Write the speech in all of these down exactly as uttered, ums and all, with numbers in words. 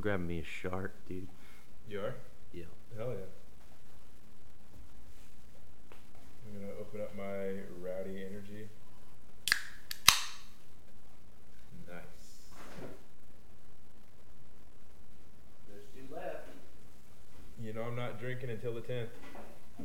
I'm grabbing me a shark, dude. You are? Yeah. Hell yeah. I'm going to open up my rowdy energy. Nice. There's two left. You know I'm not drinking until the tenth. No.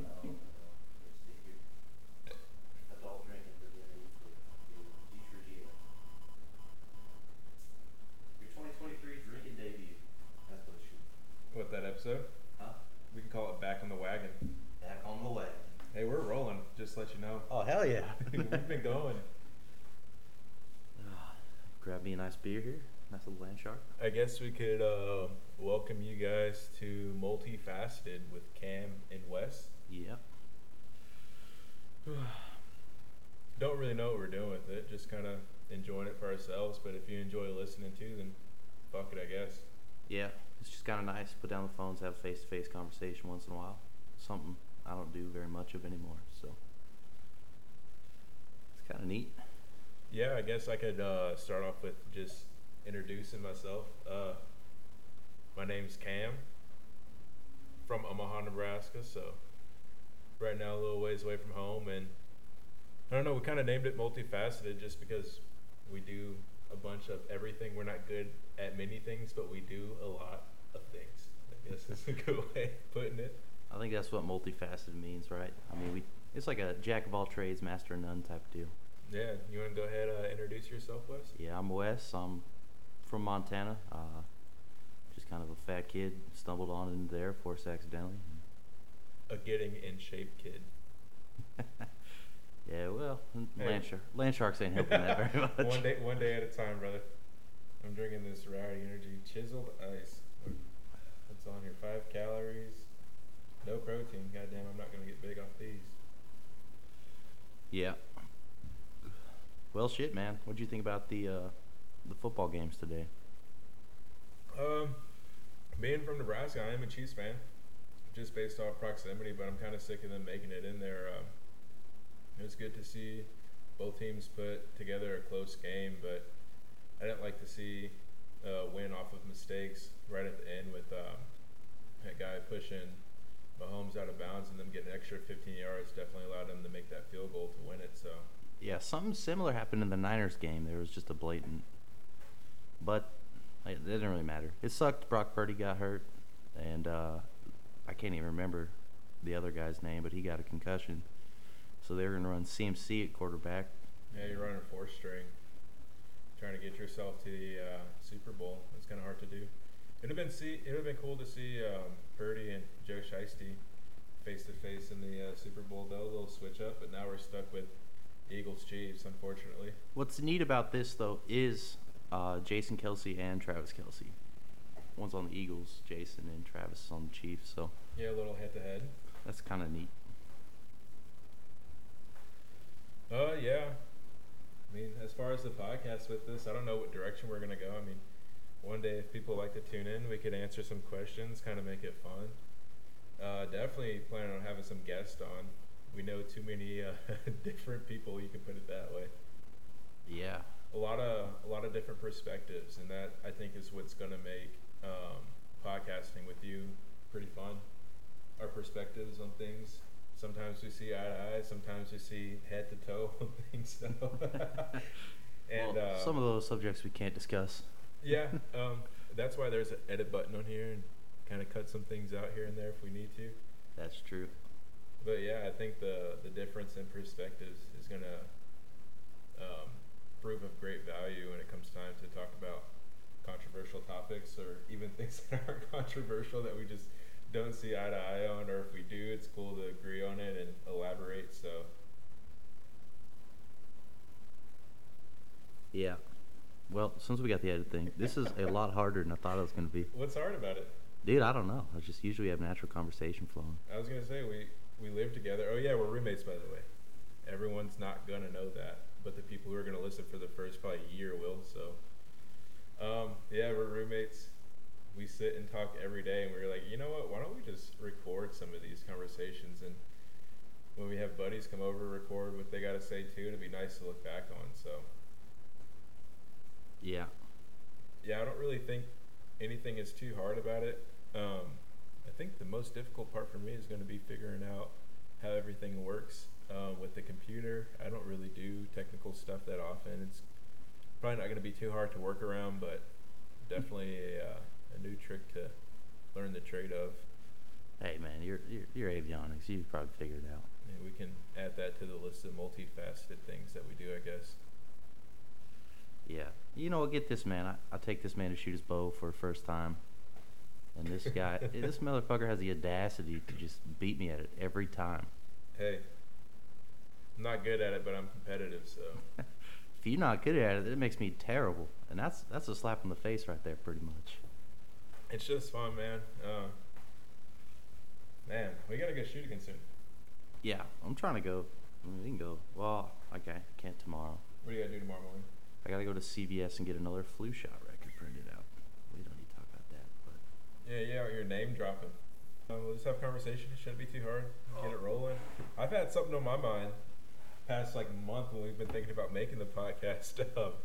What, that episode? Huh? We can call it Back on the Wagon. Back on the Wagon. Hey, we're rolling, just to let you know. Oh, hell yeah. We've been going. Uh, grab me a nice beer here. Nice little land shark. I guess we could uh, welcome you guys to Multifaceted with Cam and Wes. Yep. Don't really know what we're doing with it. Just kind of enjoying it for ourselves. But if you enjoy listening to, then fuck it, I guess. Yeah. It's just kind of nice to put down the phones, have a face-to-face conversation once in a while. Something I don't do very much of anymore, so it's kind of neat. Yeah, I guess I could uh, start off with just introducing myself. Uh, my name's Cam, from Omaha, Nebraska, so right now a little ways away from home. And I don't know, we kind of named it Multifaceted just because we do a bunch of everything. We're not good at many things, but we do a lot of things. I guess is a good way of putting it. I think that's what multifaceted means, right? I mean, we it's like a jack of all trades, master of none type deal. Yeah, you want to go ahead and uh, introduce yourself, Wes? Yeah, I'm Wes. I'm from Montana. Uh, just kind of a fat kid, stumbled on into the Air Force accidentally. A getting in shape kid. Yeah, well, hey. land, shark, land sharks ain't helping that very much. one day one day at a time, brother. I'm drinking this Rowdy Energy Chiseled Ice. It's on here, five calories, no protein. Goddamn, I'm not going to get big off these. Yeah. Well, shit, man. What'd you think about the uh, the football games today? Um, being from Nebraska, I am a Chiefs fan, just based off proximity, but I'm kind of sick of them making it in there. Um, It was good to see both teams put together a close game, but I didn't like to see a win off of mistakes right at the end with um, that guy pushing Mahomes out of bounds and them getting an extra fifteen yards. Definitely allowed them to make that field goal to win it. So yeah, something similar happened in the Niners game. There was just a blatant, but it didn't really matter. It sucked. Brock Purdy got hurt, and uh, I can't even remember the other guy's name, but he got a concussion. So they're going to run C M C at quarterback. Yeah, you're running four string, trying to get yourself to the uh, Super Bowl. It's kind of hard to do. It would have been see, it would have been cool to see um, Purdy and Joe Shiesty face-to-face in the uh, Super Bowl, though. A little switch up, but now we're stuck with Eagles-Chiefs, unfortunately. What's neat about this, though, is uh, Jason Kelce and Travis Kelce. One's on the Eagles, Jason, and Travis is on the Chiefs. So yeah, a little head-to-head. That's kind of neat. Uh, yeah. I mean, as far as the podcast with this, I don't know what direction we're going to go. I mean, one day if people like to tune in, we could answer some questions, kind of make it fun. Uh, definitely planning on having some guests on. We know too many uh, different people, you can put it that way. Yeah. A lot of a lot of different perspectives, and that, I think, is what's going to make um, podcasting with you pretty fun. Our perspectives on things. Sometimes we see eye to eye. Sometimes we see head to toe on things. So. and well, uh, some of those subjects we can't discuss. Yeah, um, that's why there's an edit button on here and kind of cut some things out here and there if we need to. That's true. But yeah, I think the the difference in perspectives is going to um, prove of great value when it comes time to talk about controversial topics or even things that are controversial that we just don't see eye to eye on, or if we do, it's cool to agree on it and elaborate. So yeah, well, since we got the edit thing, this is a lot harder than I thought it was going to be. What's hard about it, dude? I don't know. I just usually have natural conversation flowing. I was going to say we we live together. Oh yeah, we're roommates, by the way. Everyone's not going to know that, but the people who are going to listen for the first probably year will. So um yeah, we're roommates. We sit and talk every day, and we were like, you know what, why don't we just record some of these conversations, and when we have buddies come over, record what they got to say, too. It'd be nice to look back on, so. Yeah. Yeah, I don't really think anything is too hard about it. Um, I think the most difficult part for me is going to be figuring out how everything works uh, with the computer. I don't really do technical stuff that often. It's probably not going to be too hard to work around, but definitely a, uh, a new trick to learn the trade of. Hey man, you're, you're, you're avionics. You've probably figured it out. Yeah, we can add that to the list of multifaceted things that we do, I guess. Yeah. You know, get this man. I, I take this man to shoot his bow for the first time. And this guy, this motherfucker has the audacity to just beat me at it every time. Hey, I'm not good at it, but I'm competitive, so. If you're not good at it, it makes me terrible. And that's that's a slap in the face right there, pretty much. It's just fun, man. Uh, man, we got to go shoot again soon. Yeah, I'm trying to go. I mean, we can go. Well, okay, can't tomorrow. What do you got to do tomorrow morning? I got to go to C V S and get another flu shot record printed out. We don't need to talk about that. But yeah, yeah, or your name dropping. Uh, we'll just have a conversation. It shouldn't be too hard. Get it rolling. I've had something on my mind past, like, month when we've been thinking about making the podcast up.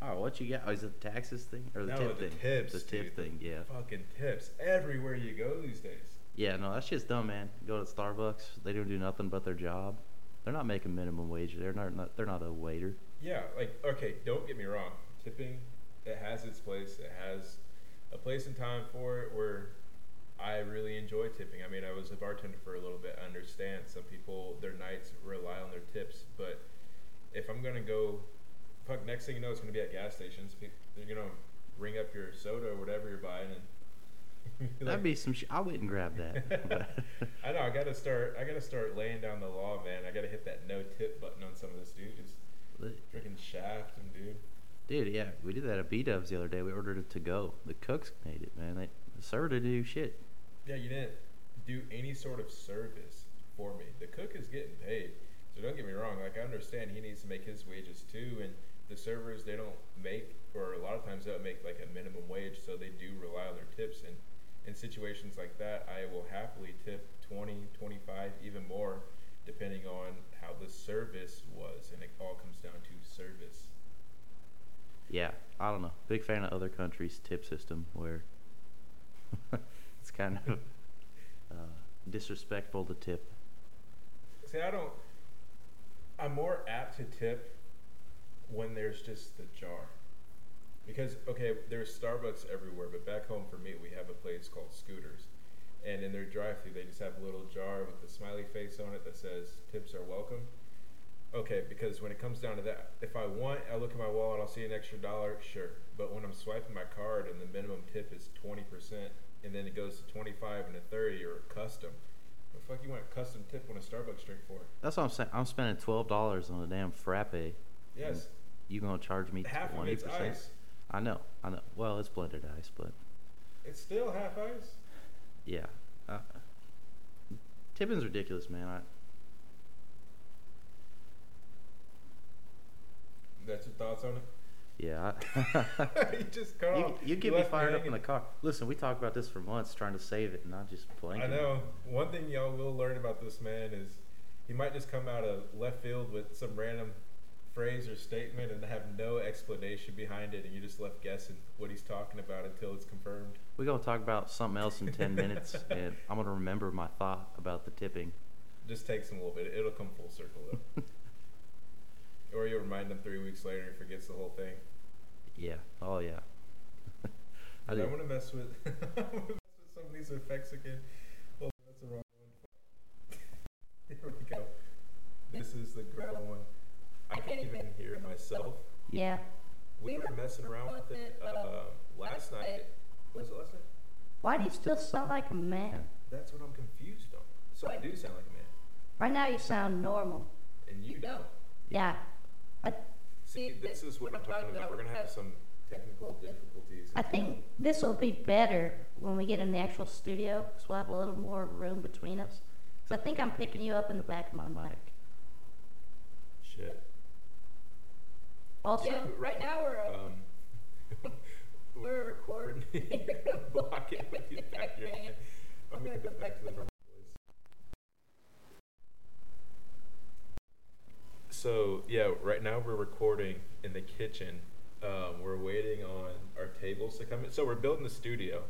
Oh, what you got? Oh, is it the taxes thing? Or the no, tip the thing? Tips, the tip dude. thing, yeah. Fucking tips. Everywhere you go these days. Yeah, no, that shit's dumb, man. Go to Starbucks. They don't do nothing but their job. They're not making minimum wage. They're not, not They're not a waiter. Yeah, like, okay, don't get me wrong. Tipping, it has its place. It has a place and time for it where I really enjoy tipping. I mean, I was a bartender for a little bit. I understand some people, their nights rely on their tips. But if I'm going to go, fuck, next thing you know, it's going to be at gas stations. They're going to ring up your soda or whatever you're buying and like, that'd be some shit. I wouldn't grab that. I know. I gotta start. I gotta start laying down the law, man. I gotta hit that no tip button on some of this dude. Just freaking shaft him, dude. Dude, yeah, we did that at B Dubs the other day. We ordered it to go. The cooks made it, man. They the server didn't do shit. Yeah, you didn't do any sort of service for me. The cook is getting paid, so don't get me wrong. Like I understand he needs to make his wages too, and the servers they don't make, or a lot of times they don't make like a minimum wage, so they do rely on their tips and. In situations like that, I will happily tip twenty, twenty-five, even more, depending on how the service was, and it all comes down to service. Yeah, I don't know. Big fan of other countries' tip system, where it's kind of uh, disrespectful to tip. See, I don't... I'm more apt to tip when there's just the jar. Because, okay, there's Starbucks everywhere, but back home for me, we have a place called Scooters. And in their drive-thru, they just have a little jar with a smiley face on it that says, tips are welcome. Okay, because when it comes down to that, if I want, I look at my wallet, I'll see an extra dollar, sure. But when I'm swiping my card and the minimum tip is twenty percent, and then it goes to twenty-five and a thirty or a custom, what the fuck you want a custom tip on a Starbucks drink for? That's what I'm saying. I'm spending twelve dollars on a damn frappe. Yes. You going to charge me half twenty percent? Half of it's ice. I know, I know. Well, it's blended ice, but... It's still half ice? Yeah. Uh, tipping's ridiculous, man. I... That's your thoughts on it? Yeah. I... you just cut you, off. You get you me fired me up in the car. Listen, we talked about this for months, trying to save it and not just blanking. I know. One thing y'all will learn about this man is he might just come out of left field with some random... phrase or statement and have no explanation behind it, and you just left guessing what he's talking about until it's confirmed. We're going to talk about something else in ten minutes, and I'm going to remember my thought about the tipping. Just takes him a little bit. It'll come full circle, though. Or you'll remind him three weeks later and forgets the whole thing. Yeah. Oh, yeah. I, I want to mess with some of these effects again. Well, that's the wrong one. Here we go. This is the girl one. I can't even hear myself. Yeah. We were messing around with it uh, last night. Was it last night? Why do you still sound like a man? That's what I'm confused on. So I do sound like a man. Right now you sound normal. And you don't. Yeah. See, this is what I'm talking about. We're going to have some technical difficulties. I think this will be better when we get in the actual studio, so we'll have a little more room between us. So I think I'm picking you up in the back of my mic. Shit. Also, yeah, right now we're um, um we're recording. Well, I can't with you back here. I'm, I'm gonna go back to the normal voice. So yeah, right now we're recording in the kitchen. Um, we're waiting on our table. tables to come in. So we're building the studio.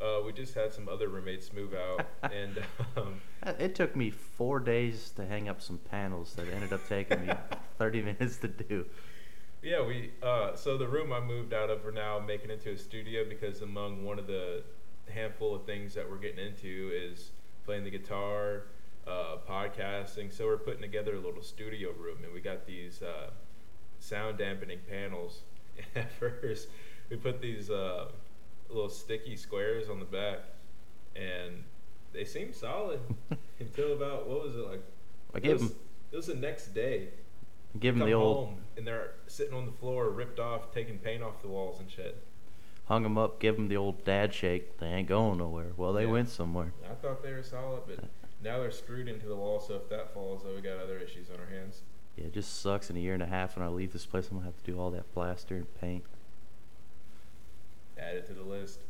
Uh, we just had some other roommates move out, and um, it took me four days to hang up some panels that ended up taking me thirty minutes to do. Yeah, we. Uh, so the room I moved out of, we're now making into a studio because among one of the handful of things that we're getting into is playing the guitar, uh, podcasting. So we're putting together a little studio room, and we got these uh, sound dampening panels. And at first, we put these. Uh, little sticky squares on the back, and they seemed solid until about, what was it, like I give it, was, them, it was the next day. Give them the old home, and they're sitting on the floor ripped off, taking paint off the walls and shit. Hung them up, give them the old dad shake. They ain't going nowhere. Well, they yeah. went somewhere. I thought they were solid, but now they're screwed into the wall, so if that falls, though, we got other issues on our hands. Yeah, it just sucks. In a year and a half when I leave this place, I'm gonna have to do all that plaster and paint. Add it to the list.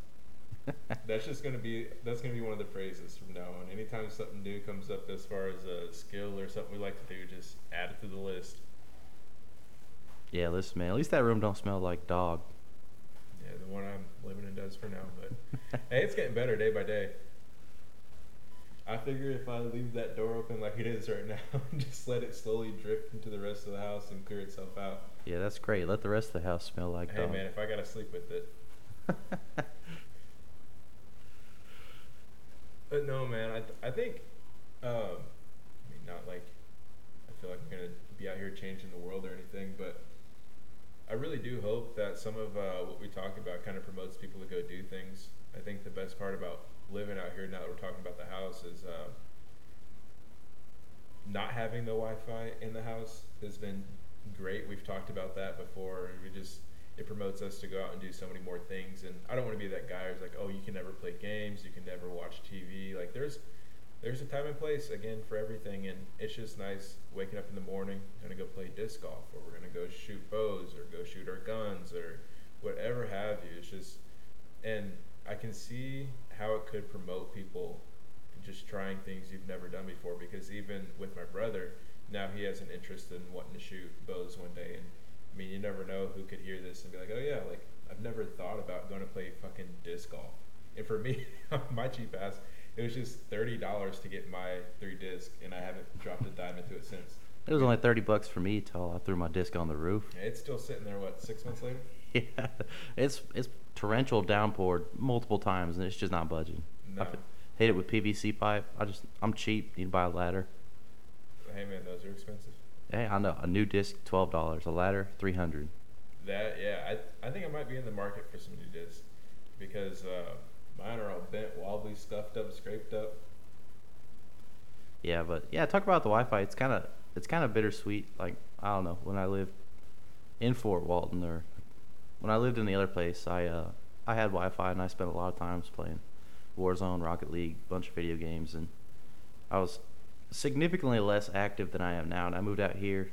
That's just gonna be that's gonna be one of the phrases from now on. Anytime something new comes up as far as a skill or something we like to do, just add it to the list. Yeah, listen, man. At least that room don't smell like dog. Yeah, the one I'm living in does for now, but hey, it's getting better day by day. I figure if I leave that door open like it is right now, just let it slowly drift into the rest of the house and clear itself out. Yeah, that's great. Let the rest of the house smell like hey, dog. Hey, man, if I gotta sleep with it. But no, man, I th- I think um, I mean, not like I feel like I'm gonna be out here changing the world or anything, but I really do hope that some of uh, what we talk about kind of promotes people to go do things. I think the best part about living out here now that we're talking about the house is uh, not having the Wi-Fi in the house has been great. We've talked about that before, and we just it promotes us to go out and do so many more things. And I don't want to be that guy who's like, oh, you can never play games, you can never watch T V. Like, there's there's a time and place, again, for everything. And it's just nice waking up in the morning, going to go play disc golf, or we're going to go shoot bows, or go shoot our guns, or whatever have you. It's just, and I can see how it could promote people just trying things you've never done before. Because even with my brother, now he has an interest in wanting to shoot bows one day. And I mean, you never know who could hear this and be like, oh yeah, like, I've never thought about going to play fucking disc golf. And for me, my cheap ass, it was just thirty dollars to get my three disc, and I haven't dropped a dime into it since. It was only thirty bucks for me till I threw my disc on the roof. Yeah, it's still sitting there, what, six months later? Yeah, it's it's torrential downpour multiple times, and it's just not budging. No. I hit it with P V C pipe. I just, I'm cheap, need to buy a ladder. Hey man, those are expensive. Hey, I know. A new disc, twelve dollars. A ladder, three hundred dollars. That, yeah. I I think I might be in the market for some new discs because uh, mine are all bent, wobbly, scuffed up, scraped up. Yeah, but yeah, talk about the Wi-Fi. It's kind of it's kind of bittersweet. Like, I don't know. When I lived in Fort Walton or when I lived in the other place, I uh, I had Wi-Fi and I spent a lot of times playing Warzone, Rocket League, bunch of video games, and I was significantly less active than I am now, and I moved out here,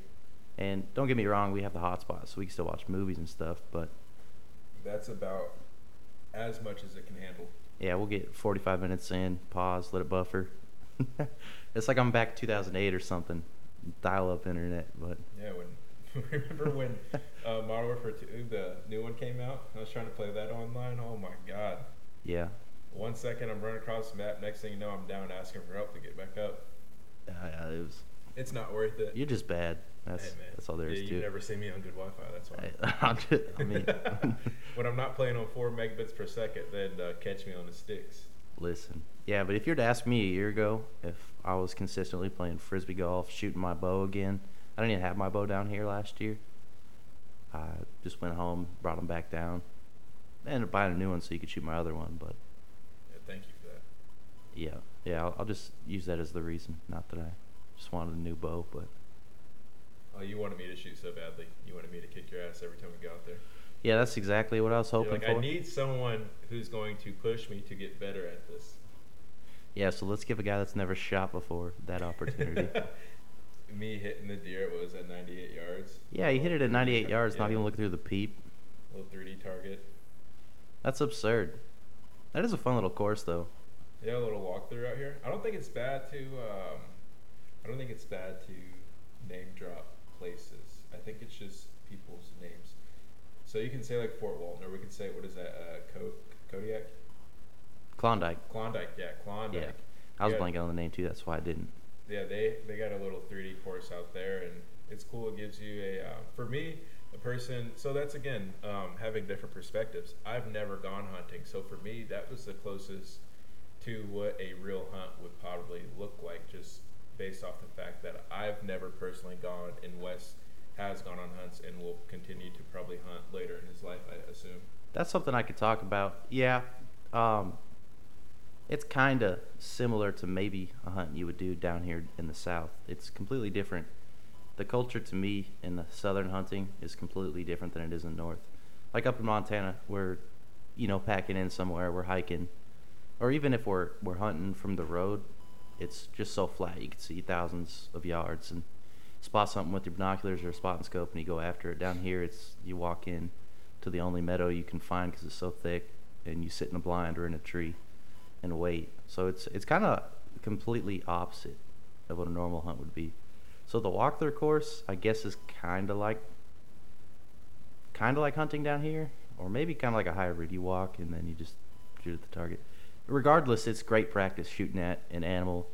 and don't get me wrong, we have the hotspot, so we can still watch movies and stuff, but that's about as much as it can handle. Yeah, we'll get forty-five minutes in, pause, let it buffer. It's like I'm back in two thousand eight or something, dial-up internet, but yeah, when remember when uh, Modern Warfare two, the new one came out, I was trying to play that online, oh my god. Yeah. One second I'm running across the map, next thing you know I'm down asking for help to get back up. Uh, it was, it's not worth it. You're just bad. That's hey, that's all there is yeah, to it. You've never seen me on good Wi-Fi. That's why. I, I'm just, I mean, when I'm not playing on four megabits per second, then uh, catch me on the sticks. Listen, yeah, but if you were to ask me a year ago if I was consistently playing frisbee golf, shooting my bow again, I didn't even have my bow down here last year. I just went home, brought them back down, I ended up buying a new one so you could shoot my other one. But yeah, thank you for that. Yeah. Yeah, I'll, I'll just use that as the reason. Not that I just wanted a new bow, but... Oh, you wanted me to shoot so badly. You wanted me to kick your ass every time we got out there. Yeah, that's exactly what I was hoping like, for. I need someone who's going to push me to get better at this. Yeah, so let's give a guy that's never shot before that opportunity. Me hitting the deer, what was that, ninety-eight yards? Yeah, he hit it at ninety-eight yards, yeah. Not even looking through the peep. Little three D target. That's absurd. That is a fun little course, though. Yeah, a little walkthrough out here. I don't think it's bad to, um, I don't think it's bad to name drop places. I think it's just people's names. So you can say like Fort Walton, or we could say, what is that, uh, Co- Kodiak? Klondike. Klondike, yeah, Klondike. Yeah. I was blanking on the name too, that's why I didn't. Yeah, they, they got a little three D course out there, and it's cool. It gives you a, uh, for me, a person, so that's again, um, having different perspectives. I've never gone hunting, so for me, that was the closest to what a real hunt would probably look like, just based off the fact that I've never personally gone, and Wes has gone on hunts and will continue to probably hunt later in his life, I assume. That's something I could talk about. Yeah, um, it's kind of similar to maybe a hunt you would do down here in the South. It's completely different. The culture to me in the Southern hunting is completely different than it is in the North. Like up in Montana, we're, you know, packing in somewhere, we're hiking, or even if we're we're hunting from the road, it's just so flat. You can see thousands of yards and spot something with your binoculars or a spot and scope, and you go after it. Down here, it's you walk in to the only meadow you can find because it's so thick, and you sit in a blind or in a tree and wait. So it's it's kind of completely opposite of what a normal hunt would be. So the walkthrough course, I guess, is kind of like kind of like hunting down here, or maybe kind of like a hybrid. You walk and then you just shoot at the target. Regardless, it's great practice shooting at an animal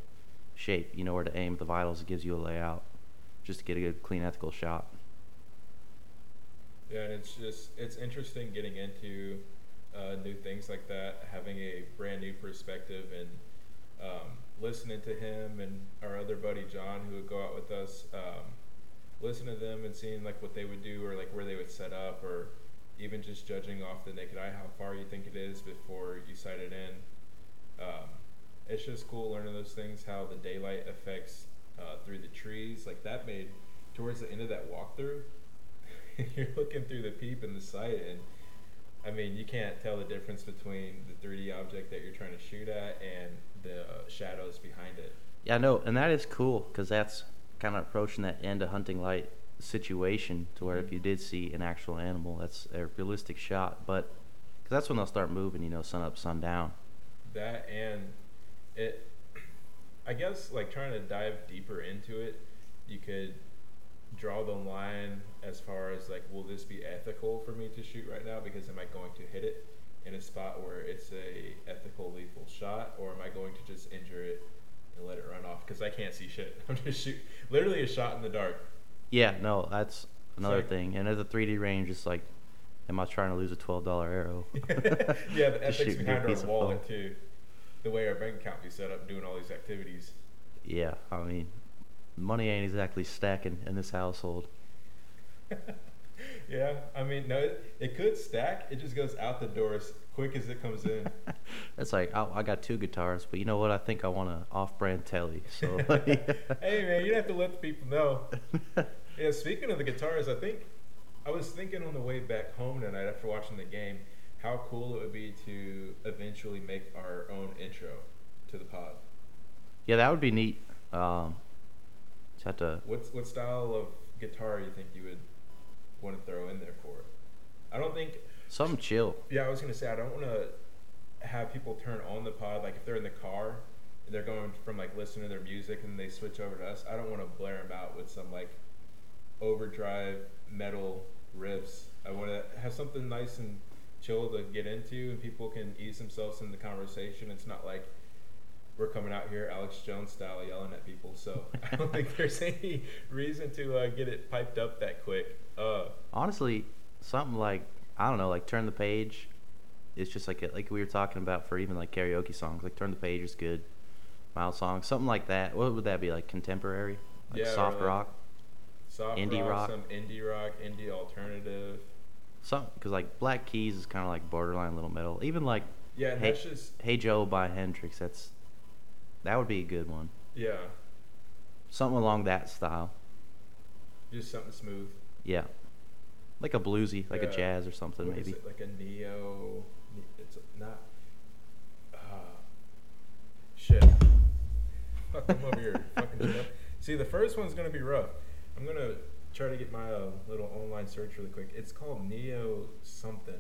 shape. You know where to aim. The vitals, it gives you a layout just to get a good, clean, ethical shot. Yeah, and it's just, it's interesting getting into uh, new things like that, having a brand new perspective, and um, listening to him and our other buddy John, who would go out with us, um, listening to them and seeing like what they would do, or like where they would set up, or even just judging off the naked eye how far you think it is before you sight it in. Um, it's just cool learning those things, how the daylight affects uh, through the trees. Like that made, towards the end of that walkthrough, you're looking through the peep and the sight, and I mean, you can't tell the difference between the three D object that you're trying to shoot at and the uh, shadows behind it. Yeah, I know, and that is cool, because that's kind of approaching that end of hunting light situation, to where mm-hmm. if you did see an actual animal, that's a realistic shot, but because that's when they'll start moving, you know, sun up, sun down. That, and it, I guess, like trying to dive deeper into it, you could draw the line as far as like, will this be ethical for me to shoot right now, because am I going to hit it in a spot where it's a ethical lethal shot, or am I going to just injure it and let it run off because I can't see shit? I'm just shooting literally a shot in the dark. Yeah, no, that's another like, thing. And at the three D range, it's like, am I trying to lose a twelve dollar arrow? Yeah, the ethics behind our wallet too. The way our bank account be set up, doing all these activities. Yeah, I mean, money ain't exactly stacking in this household. Yeah, I mean, no, it, it could stack. It just goes out the door as quick as it comes in. It's like, I, I got two guitars, but you know what? I think I want an off-brand telly. So, hey, man, you have to let the people know. Yeah, speaking of the guitars, I think I was thinking on the way back home tonight after watching the game, how cool it would be to eventually make our own intro to the pod. Yeah, that would be neat. Um, just have to. What's, what style of guitar you think you would want to throw in there for it? I don't think. Something chill. Yeah, I was going to say, I don't want to have people turn on the pod. Like if they're in the car and they're going from like listening to their music and they switch over to us, I don't want to blare them out with some like overdrive metal riffs. I want to have something nice and chill to get into, and people can ease themselves in the conversation. It's not like we're coming out here Alex Jones style yelling at people, so I don't think there's any reason to uh, get it piped up that quick. Uh, honestly, something like, I don't know, like Turn the Page, it's just like a, like we were talking about for even like karaoke songs, like Turn the Page is good, Miles song, something like that. What would that be, like contemporary, like yeah, soft like rock, soft indie rock, rock, some indie rock, indie alternative. Some, because like Black Keys is kind of like borderline little metal. Even like yeah, and hey, that's just, Hey Joe by Hendrix. That's that would be a good one. Yeah, something along that style. Just something smooth. Yeah, like a bluesy, like yeah. a jazz or something what maybe. Is it? Like a neo. It's not. Uh, shit. Fuck, I'm over here. Fucking shit. See, the first one's gonna be rough. I'm gonna. Try to get my uh, little online search really quick. It's called neo something.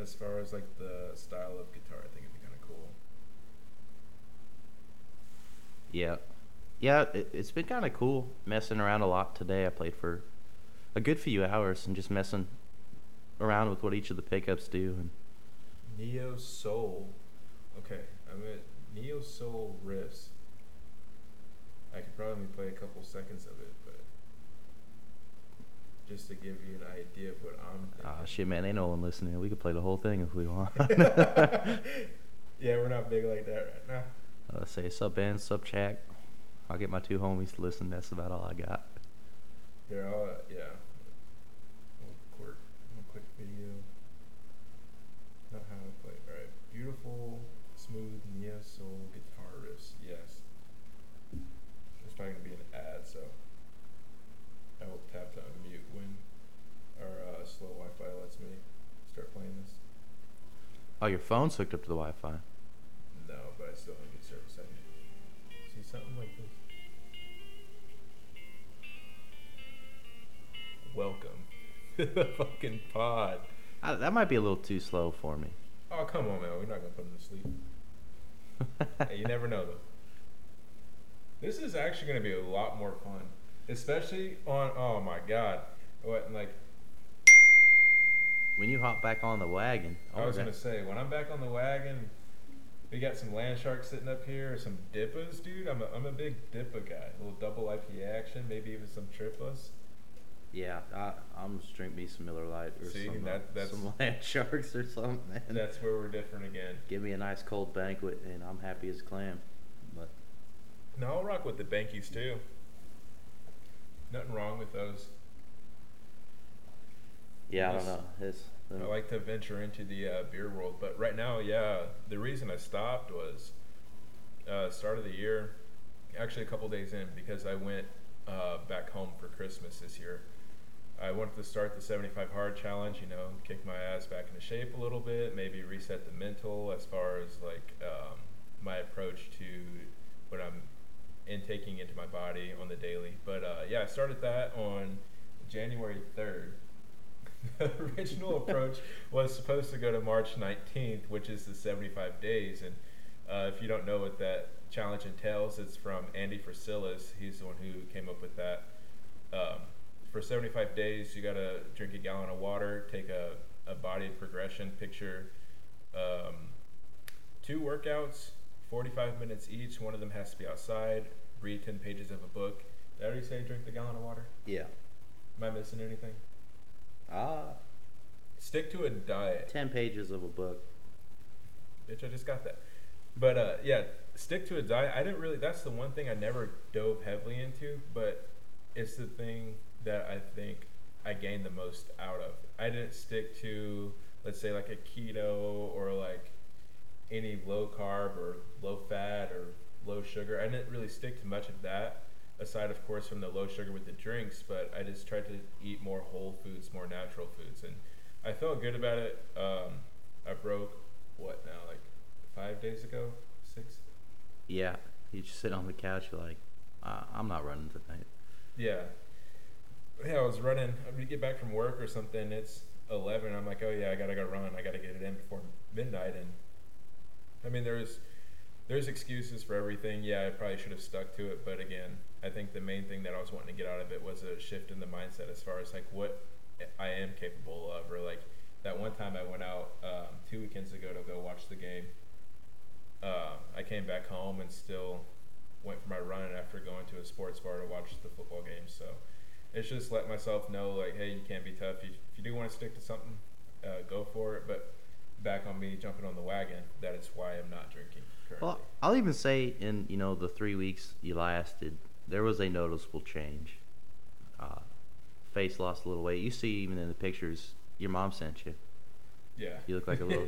As far as like the style of guitar, I think it'd be kind of cool. Yeah, yeah. It, it's been kind of cool messing around a lot today. I played for a good few hours and just messing around with what each of the pickups do. And neo soul, okay. I mean, neo soul riffs. I could probably play a couple seconds of it, but just to give you an idea of what I'm thinking. Oh shit, man! Ain't no one listening. We could play the whole thing if we want. Yeah, we're not big like that right now. I'll say sup Ben, sup Jack. I'll get my two homies to listen. That's about all I got. They're all yeah. Quick, quick video. Not how to play. All right, beautiful, smooth neo soul guitar riffs. Yes. There's probably gonna be an ad, so I will have to unmute when our uh, slow Wi-Fi lets me start playing this. Oh, your phone's hooked up to the Wi-Fi. No, but I still have good service. I see something like this. Welcome to the fucking pod. I, that might be a little too slow for me. Oh, come on, man. We're not going to put him to sleep. Hey, you never know, though. This is actually going to be a lot more fun. Especially on, oh, my God. What, like... When you hop back on the wagon. Oh, I was going to say, when I'm back on the wagon, we got some land sharks sitting up here, some dippas, dude. I'm a, I'm a big dippa guy. A little double I P A action, maybe even some trippas. Yeah, I, I'm just drink me some Miller Lite or See, some, that, that's, some land sharks or something. Man. That's where we're different again. Give me a nice cold banquet, and I'm happy as a clam. But no, I'll rock with the bankies, too. Nothing wrong with those. Yeah, Unless, I don't know. It's, uh, I like to venture into the uh, beer world. But right now, yeah, the reason I stopped was uh, start of the year, actually a couple days in, because I went uh, back home for Christmas this year. I wanted to start the seventy-five Hard Challenge, you know, kick my ass back into shape a little bit, maybe reset the mental as far as, like, um, my approach to what I'm intaking into my body on the daily. But, uh, yeah, I started that on January third. The original approach was supposed to go to March nineteenth, which is the seventy-five days. And uh, if you don't know what that challenge entails, it's from Andy Frasilis. He's the one who came up with that. Um, for seventy-five days, you got to drink a gallon of water, take a, a body progression picture, um, two workouts, forty-five minutes each. One of them has to be outside. Read ten pages of a book. Did I already say drink the gallon of water? Yeah. Am I missing anything? Ah. Stick to a diet. Ten pages of a book. Bitch, I just got that. But, uh, yeah, stick to a diet. I didn't really, that's the one thing I never dove heavily into, but it's the thing that I think I gained the most out of. I didn't stick to, let's say, like a keto or, like, any low carb or low fat or low sugar. I didn't really stick to much of that. Aside, of course, from the low sugar with the drinks, but I just tried to eat more whole foods, more natural foods, and I felt good about it. Um, I broke, what now, like five days ago, six? Yeah, you just sit on the couch, you're like, uh, I'm not running tonight. Yeah. Yeah, I was running. I'm going to get back from work or something. It's eleven. I'm like, oh, yeah, I got to go run. I got to get it in before midnight, and I mean, there was... There's excuses for everything. Yeah, I probably should have stuck to it. But again, I think the main thing that I was wanting to get out of it was a shift in the mindset as far as like what I am capable of. Or like that one time I went out um, two weekends ago to go watch the game. Uh, I came back home and still went for my run after going to a sports bar to watch the football game. So it's just let myself know like, hey, you can't be tough. If you do want to stick to something, uh, go for it. But back on me jumping on the wagon, that is why I'm not drinking. Well, I'll even say in, you know, the three weeks you lasted, there was a noticeable change. Uh, face lost a little weight. You see even in the pictures your mom sent you. Yeah. You look like a little...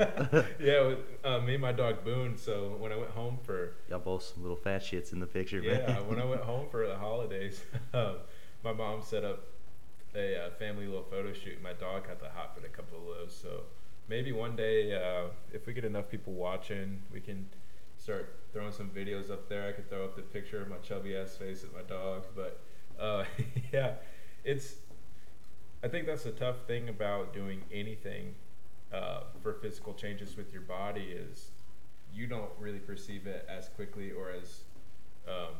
yeah, with, uh, me and my dog Boone, so when I went home for... Y'all both some little fat shits in the picture, man. Yeah, when I went home for the holidays, um, my mom set up a uh, family little photo shoot, and my dog got to hop in a couple of those, so maybe one day, uh, if we get enough people watching, we can... start throwing some videos up there. I could throw up the picture of my chubby ass face at my dog, but uh, yeah, it's, I think that's the tough thing about doing anything uh, for physical changes with your body is you don't really perceive it as quickly or as um,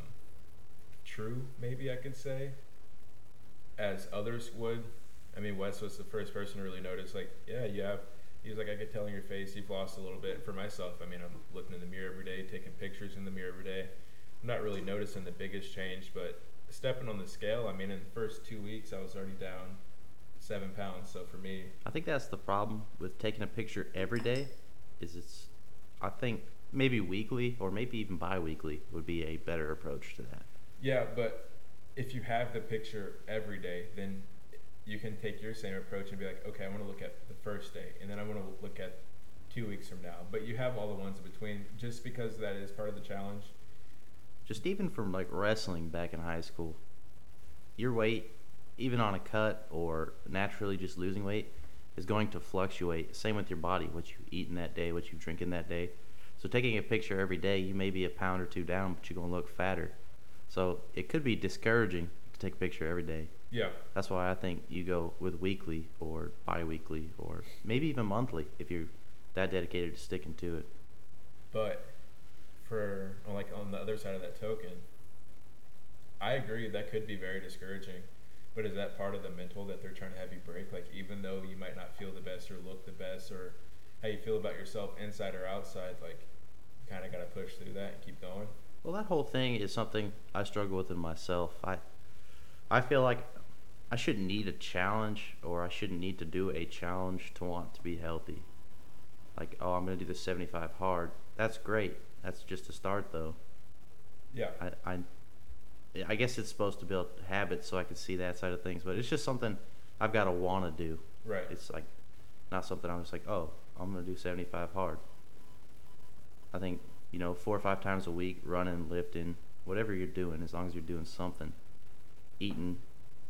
true, maybe I could say, as others would. I mean, Wes was the first person to really notice, like, yeah, you have, he was like, I could tell in your face you've lost a little bit. For myself, I mean, I'm looking in the mirror every day, taking pictures in the mirror every day. I'm not really noticing the biggest change, but stepping on the scale, I mean, in the first two weeks, I was already down seven pounds. So for me, I think that's the problem with taking a picture every day is it's, I think maybe weekly or maybe even bi-weekly would be a better approach to that. Yeah, but if you have the picture every day, then you can take your same approach and be like, okay, I want to look at the first day, and then I want to look at two weeks from now. But you have all the ones in between, just because that is part of the challenge. Just even from like wrestling back in high school, your weight, even on a cut or naturally just losing weight, is going to fluctuate. Same with your body, what you eat in that day, what you drink in that day. So taking a picture every day, you may be a pound or two down, but you're going to look fatter. So it could be discouraging to take a picture every day. Yeah. That's why I think you go with weekly or bi-weekly or maybe even monthly if you're that dedicated to sticking to it. But for, like, on the other side of that token, I agree that could be very discouraging. But is that part of the mental that they're trying to have you break? Like, even though you might not feel the best or look the best or how you feel about yourself inside or outside, like, you kind of got to push through that and keep going. Well, that whole thing is something I struggle with in myself. I I feel like I shouldn't need a challenge, or I shouldn't need to do a challenge to want to be healthy. Like, oh, I'm going to do the seventy-five hard. That's great. That's just a start, though. Yeah. I, I I guess it's supposed to build habits so I can see that side of things, but it's just something I've got to want to do. Right. It's like not something I'm just like, oh, I'm going to do seventy-five hard. I think, you know, four or five times a week, running, lifting, whatever you're doing, as long as you're doing something. Eating,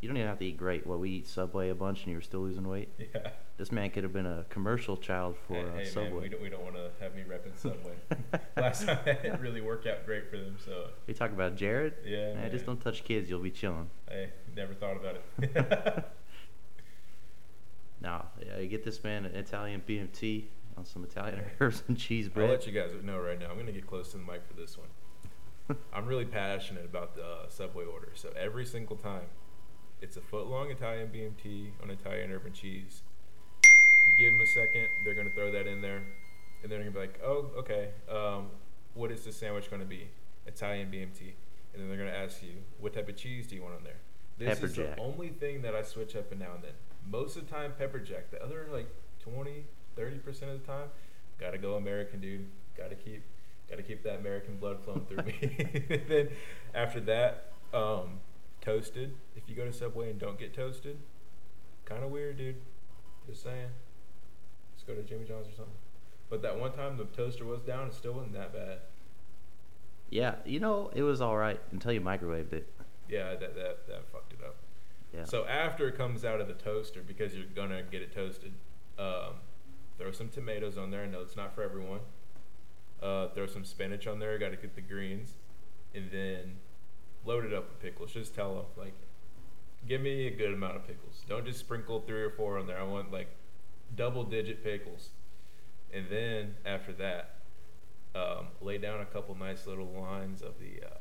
you don't even have to eat great. Well, we eat Subway a bunch and you're still losing weight. Yeah. This man could have been a commercial child for hey, uh, hey, Subway. Man, we don't, we don't want to have me repping Subway. Last time it didn't really work out great for them. So we talk about Jared. Yeah. Nah, just don't touch kids. You'll be chilling. Hey, never thought about it. No, yeah, you get this man an Italian B M T on some Italian herbs and cheese bread. I'll let you guys know right now. I'm going to get close to the mic for this one. I'm really passionate about the uh, Subway order. So every single time, it's a foot-long Italian B M T on Italian herb and cheese. You give them a second, they're going to throw that in there. And they're going to be like, oh, okay, um, what is this sandwich going to be? Italian B M T. And then they're going to ask you, what type of cheese do you want on there? This pepper is jack. The only thing that I switch up and now and then. Most of the time, pepper jack. The other, like, twenty, thirty percent of the time, got to go American, dude. Got to keep got to keep that American blood flowing through me. And then after that, um, toasted. If you go to Subway and don't get toasted, kind of weird, dude. Just saying. Let's go to Jimmy John's or something. But that one time the toaster was down, it still wasn't that bad. Yeah, you know, it was all right until you microwaved it. Yeah, that that, that fucked it up. Yeah. So after it comes out of the toaster, because you're going to get it toasted, um, throw some tomatoes on there. I know it's not for everyone. Uh, throw some spinach on there. Got to get the greens. And then load it up with pickles. Just tell them, like, give me a good amount of pickles. Don't just sprinkle three or four on there. I want, like, double-digit pickles. And then after that, um, lay down a couple nice little lines of the uh,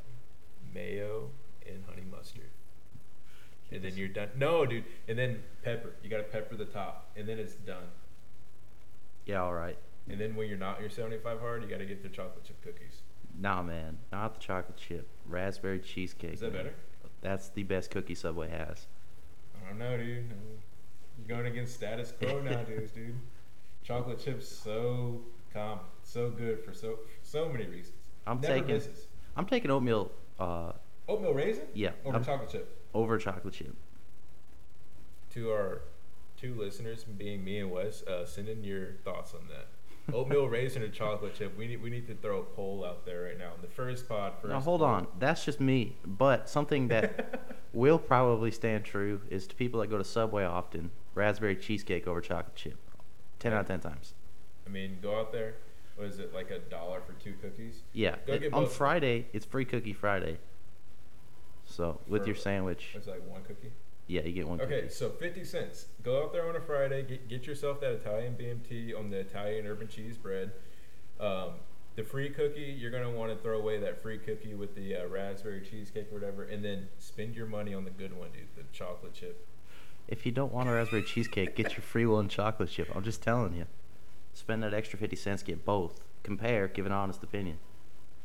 mayo and honey mustard. And then you're done. No, dude. And then pepper. You got to pepper the top. And then it's done. Yeah, all right. And then when you're not, you're seventy-five hard, you got to get the chocolate chip cookies. Nah, man. Not the chocolate chip. Raspberry cheesecake. Is that man. better? That's the best cookie Subway has. I don't know, dude. I mean, you're going against status quo nowadays, dude. Chocolate chips so common. So good for so so many reasons. I'm Never taking misses. I'm taking oatmeal. Uh, oatmeal raisin? Yeah. Over I'm, chocolate chip. Over chocolate chip. To our two listeners, being me and Wes, uh, send in your thoughts on that. Oatmeal raisin or chocolate chip? We need we need to throw a poll out there right now. In the first pod, first. Now hold on, that's just me. But something that will probably stand true is to people that go to Subway often. Raspberry cheesecake over chocolate chip, ten yeah. out of ten times. I mean, go out there. What is it, like a dollar for two cookies? Yeah. Go it, get on both. Friday, it's free cookie Friday. So, with for, your sandwich. It's like one cookie? Yeah, you get one cookie. Okay, so fifty cents. Go out there on a Friday. Get, get yourself that Italian B M T on the Italian urban cheese bread. Um, the free cookie, you're going to want to throw away that free cookie with the uh, raspberry cheesecake or whatever. And then spend your money on the good one, dude. The chocolate chip. If you don't want a raspberry cheesecake, get your free will and chocolate chip. I'm just telling you. Spend that extra fifty cents, get both. Compare, give an honest opinion.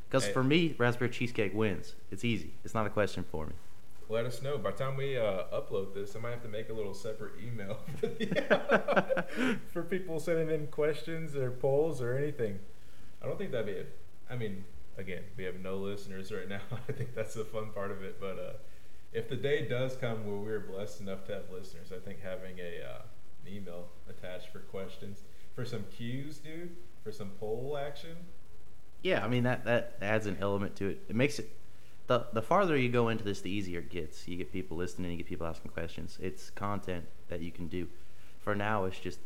Because hey. For me, raspberry cheesecake wins. It's easy. It's not a question for me. Let us know. By the time we uh, upload this, I might have to make a little separate email for, the, for people sending in questions or polls or anything. I don't think that'd be it. I mean, again, we have no listeners right now. I think that's the fun part of it. But uh, if the day does come where we're blessed enough to have listeners, I think having a uh, an email attached for questions, for some cues, dude, for some poll action. Yeah, I mean, that, that adds an element to it. It makes it... The the farther you go into this, the easier it gets. You get people listening, you get people asking questions. It's content that you can do. For now, it's just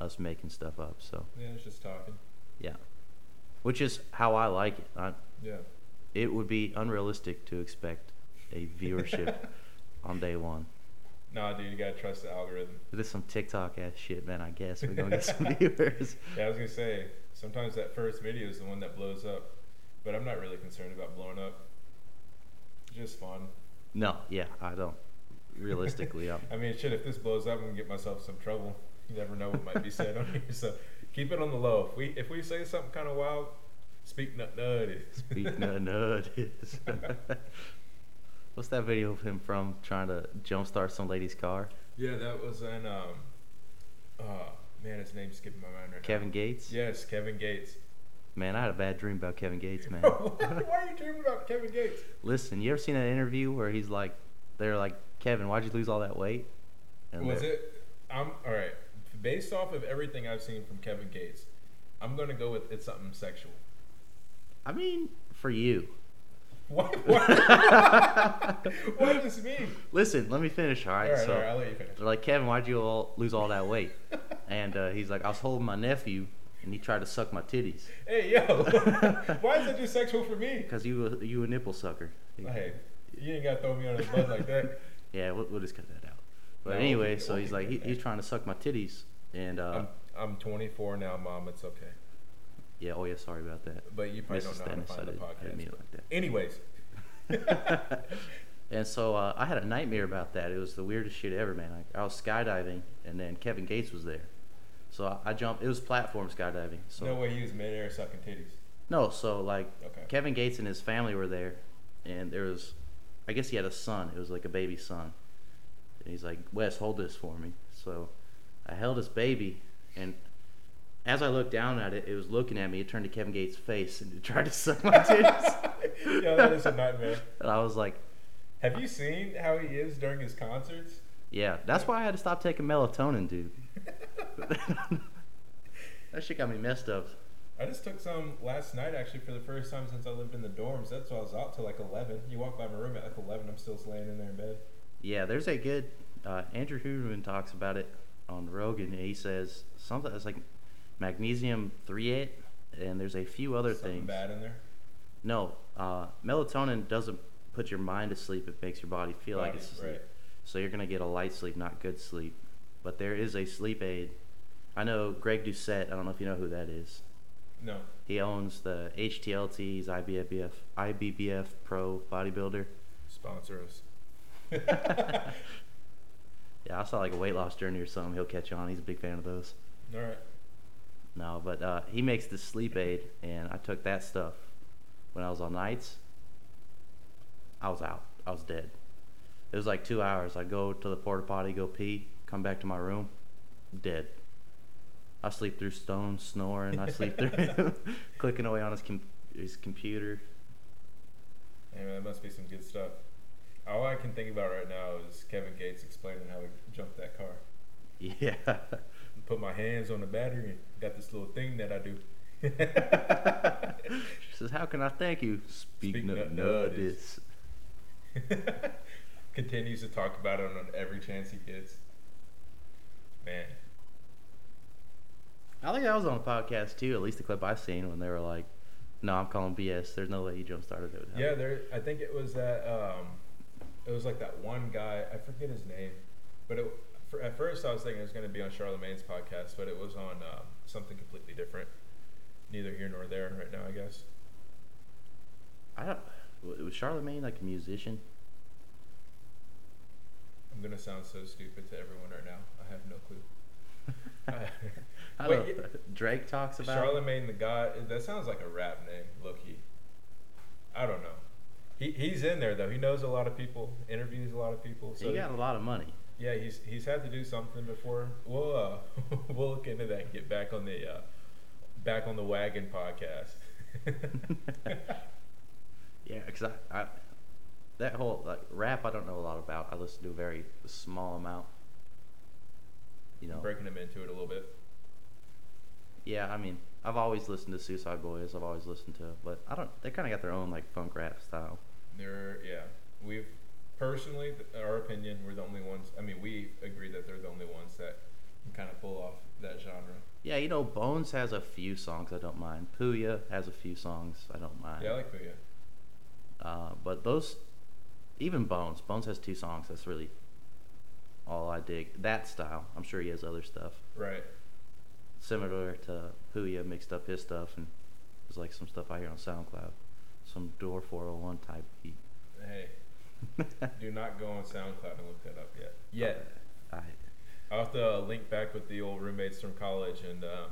us making stuff up. So yeah, it's just talking. Yeah, which is how I like it. I, yeah, it would be unrealistic to expect a viewership on day one. Nah, dude, you gotta trust the algorithm. This is some TikTok ass shit, man. I guess we're gonna get some viewers. Yeah, I was gonna say sometimes that first video is the one that blows up, but I'm not really concerned about blowing up. Just fun. No, yeah, I don't. Realistically, um. I mean, shit, if this blows up, I'm going to get myself some trouble. You never know what might be said on here, so keep it on the low. If we if we say something kind of wild, speak nut nutties. Speak nut nutties. What's that video of him from trying to jumpstart some lady's car? Yeah, that was an, um, uh, man, his name's skipping my mind right now. Kevin Gates? Yes, Kevin Gates. Man, I had a bad dream about Kevin Gates, man. Why are you dreaming about Kevin Gates? Listen, you ever seen that interview where he's like, they're like, Kevin, why'd you lose all that weight? And was it? I'm all right. Based off of everything I've seen from Kevin Gates, I'm gonna go with it's something sexual. I mean, for you. What? What, what does this mean? Listen, let me finish. All right. All right, so all right, I'll let you finish. They're like, Kevin, why'd you all lose all that weight? And uh, he's like, I was holding my nephew. And he tried to suck my titties. Hey, yo. Why is that just sexual for me? Because you, you a nipple sucker. Hey, you ain't got to throw me on the butt like that. Yeah, we'll, we'll just cut that out. But no, anyway, we'll so we'll he's like, he, he's trying to suck my titties. And uh, I'm, I'm twenty-four now, Mom. It's okay. Yeah, oh, yeah, sorry about that. But you probably Missus don't know Stennis, how to find I did, the podcast. I didn't mean it like that. Anyways. And so uh, I had a nightmare about that. It was the weirdest shit ever, man. Like, I was skydiving, and then Kevin Gates was there. So I jumped. It was platform skydiving. So no way he was midair sucking titties. No, so like okay. Kevin Gates and his family were there, and there was, I guess he had a son. It was like a baby son, and he's like, Wes, hold this for me. So I held this baby, and as I looked down at it, it was looking at me. It turned to Kevin Gates' face and it tried to suck my titties. Yo, that is a nightmare. And I was like, have you seen how he is during his concerts? Yeah, that's why I had to stop taking melatonin, dude. That shit got me messed up. I just took some last night, actually, for the first time since I lived in the dorms. That's why I was out till like eleven. You walk by my room at like eleven, I'm still laying in there in bed. Yeah, there's a good uh, Andrew Huberman talks about it on Rogan, and he says something that's like magnesium threate, and there's a few other something things. Something bad in there? No, uh, melatonin doesn't put your mind to sleep. It makes your body feel body, like it's asleep. Right. So you're gonna get a light sleep, not good sleep. But there is a sleep aid. I know Greg Doucette. I don't know if you know who that is. No. He owns the H T L T. He's I B F, I B B F Pro Bodybuilder. Sponsor us. Yeah, I saw like a weight loss journey or something. He'll catch on. He's a big fan of those. All right. No, but uh, he makes this sleep aid, and I took that stuff. When I was on nights, I was out. I was dead. It was like two hours. I go to the porta potty, go pee. Come back to my room, dead. I sleep through Stone snoring. I sleep through him clicking away on his com- his computer. Anyway, that must be some good stuff. All I can think about right now is Kevin Gates explaining how he jumped that car. Yeah. Put my hands on the battery and got this little thing that I do. She says, "How can I thank you?" Speaking, Speaking of nuts. Continues to talk about it on every chance he gets. Man. I think I was on a podcast too, at least the clip I've seen, when they were like, no, I'm calling B S. There's no way you jump started it. Yeah, there. I think it was that, um, it was like that one guy, I forget his name, but it, for, at first I was thinking it was going to be on Charlemagne's podcast, but it was on um, something completely different. Neither here nor there right now, I guess. I don't, was Charlemagne like a musician? I'm gonna sound so stupid to everyone right now. I have no clue. I don't Wait, know it, Drake talks about Charlemagne the God. That sounds like a rap name, low-key. I don't know. He he's in there though. He knows a lot of people, interviews a lot of people. So he got a lot of money. Yeah, he's he's had to do something before. We'll uh, we'll look into that. And get back on the uh, back on the wagon podcast. Yeah, because I, I that whole like rap I don't know a lot about. I listen to a very small amount. You know, breaking them into it a little bit. Yeah, I mean, I've always listened to Suicide Boys. I've always listened to, but I don't. They kind of got their own like funk rap style. They're yeah. We've. Personally, our opinion, we're the only ones. I mean, we agree that they're the only ones that can kind of pull off that genre. Yeah, you know, Bones has a few songs I don't mind. Puya has a few songs I don't mind. Yeah, I like Puya. Uh, but those, even Bones, Bones has two songs. That's really all I dig. That style. I'm sure he has other stuff. Right. Similar to Puya mixed up his stuff, and it was like some stuff I hear on SoundCloud. Some Door four oh one type beat. Hey. Do not go on SoundCloud and look that up yet. Yet. All right. I'll have to uh, link back with the old roommates from college and uh,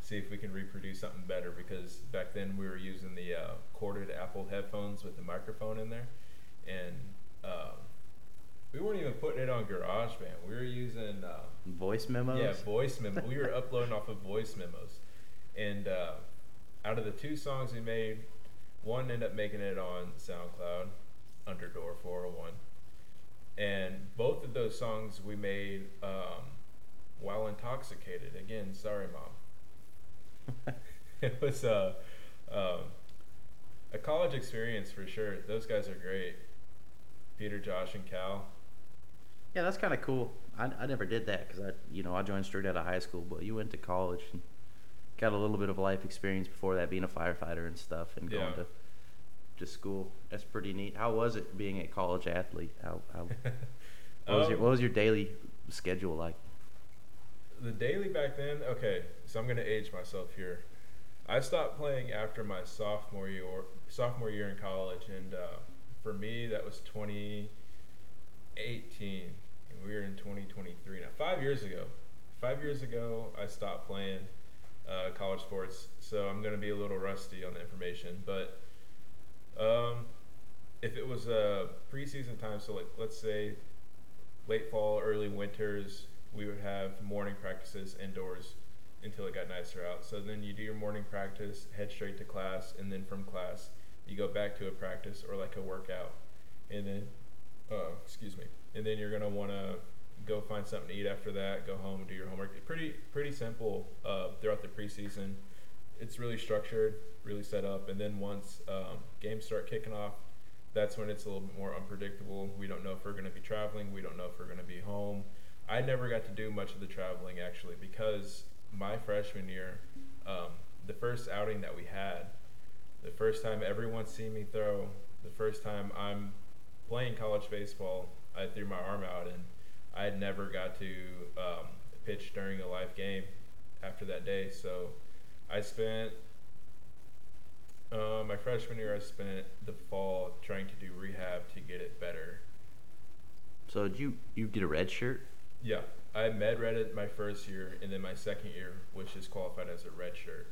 see if we can reproduce something better, because back then we were using the uh, corded Apple headphones with the microphone in there, and uh, we weren't even putting it on GarageBand. We were using uh, voice memos. Yeah, voice memos. We were uploading off of voice memos, and uh, out of the two songs we made, one ended up making it on SoundCloud. Underdoor four oh one, and both of those songs we made um, while intoxicated. Again, sorry, Mom. It was a um, a college experience for sure. Those guys are great, Peter, Josh, and Cal. Yeah, that's kind of cool. I, I never did that because I you know I joined straight out of high school, but you went to college and got a little bit of life experience before that, being a firefighter and stuff, and going yeah. to. to school. That's pretty neat. How was it being a college athlete? How, how what, was um, your, what was your daily schedule like? The daily back then, okay, so I'm going to age myself here. I stopped playing after my sophomore year, or sophomore year in college, and uh, for me that was twenty eighteen, and we were in twenty twenty-three now. Five years ago, five years ago I stopped playing uh, college sports, so I'm going to be a little rusty on the information, but Um, if it was a uh, preseason time, so like let's say late fall, early winters, we would have morning practices indoors until it got nicer out. So then you do your morning practice, head straight to class, and then from class you go back to a practice or like a workout, and then, uh, excuse me, and then you're gonna wanna go find something to eat after that, go home, do your homework. Pretty pretty simple uh, throughout the preseason. It's really structured, really set up, and then once um, games start kicking off, that's when it's a little bit more unpredictable. We don't know if we're going to be traveling. We don't know if we're going to be home. I never got to do much of the traveling, actually, because my freshman year, um, the first outing that we had, the first time everyone's seen me throw, the first time I'm playing college baseball, I threw my arm out, and I had never got to um, pitch during a live game after that day, so... I spent uh, my freshman year. I spent the fall trying to do rehab to get it better. So did you you get a red shirt? Yeah, I med redded my first year, and then my second year, which is qualified as a red shirt.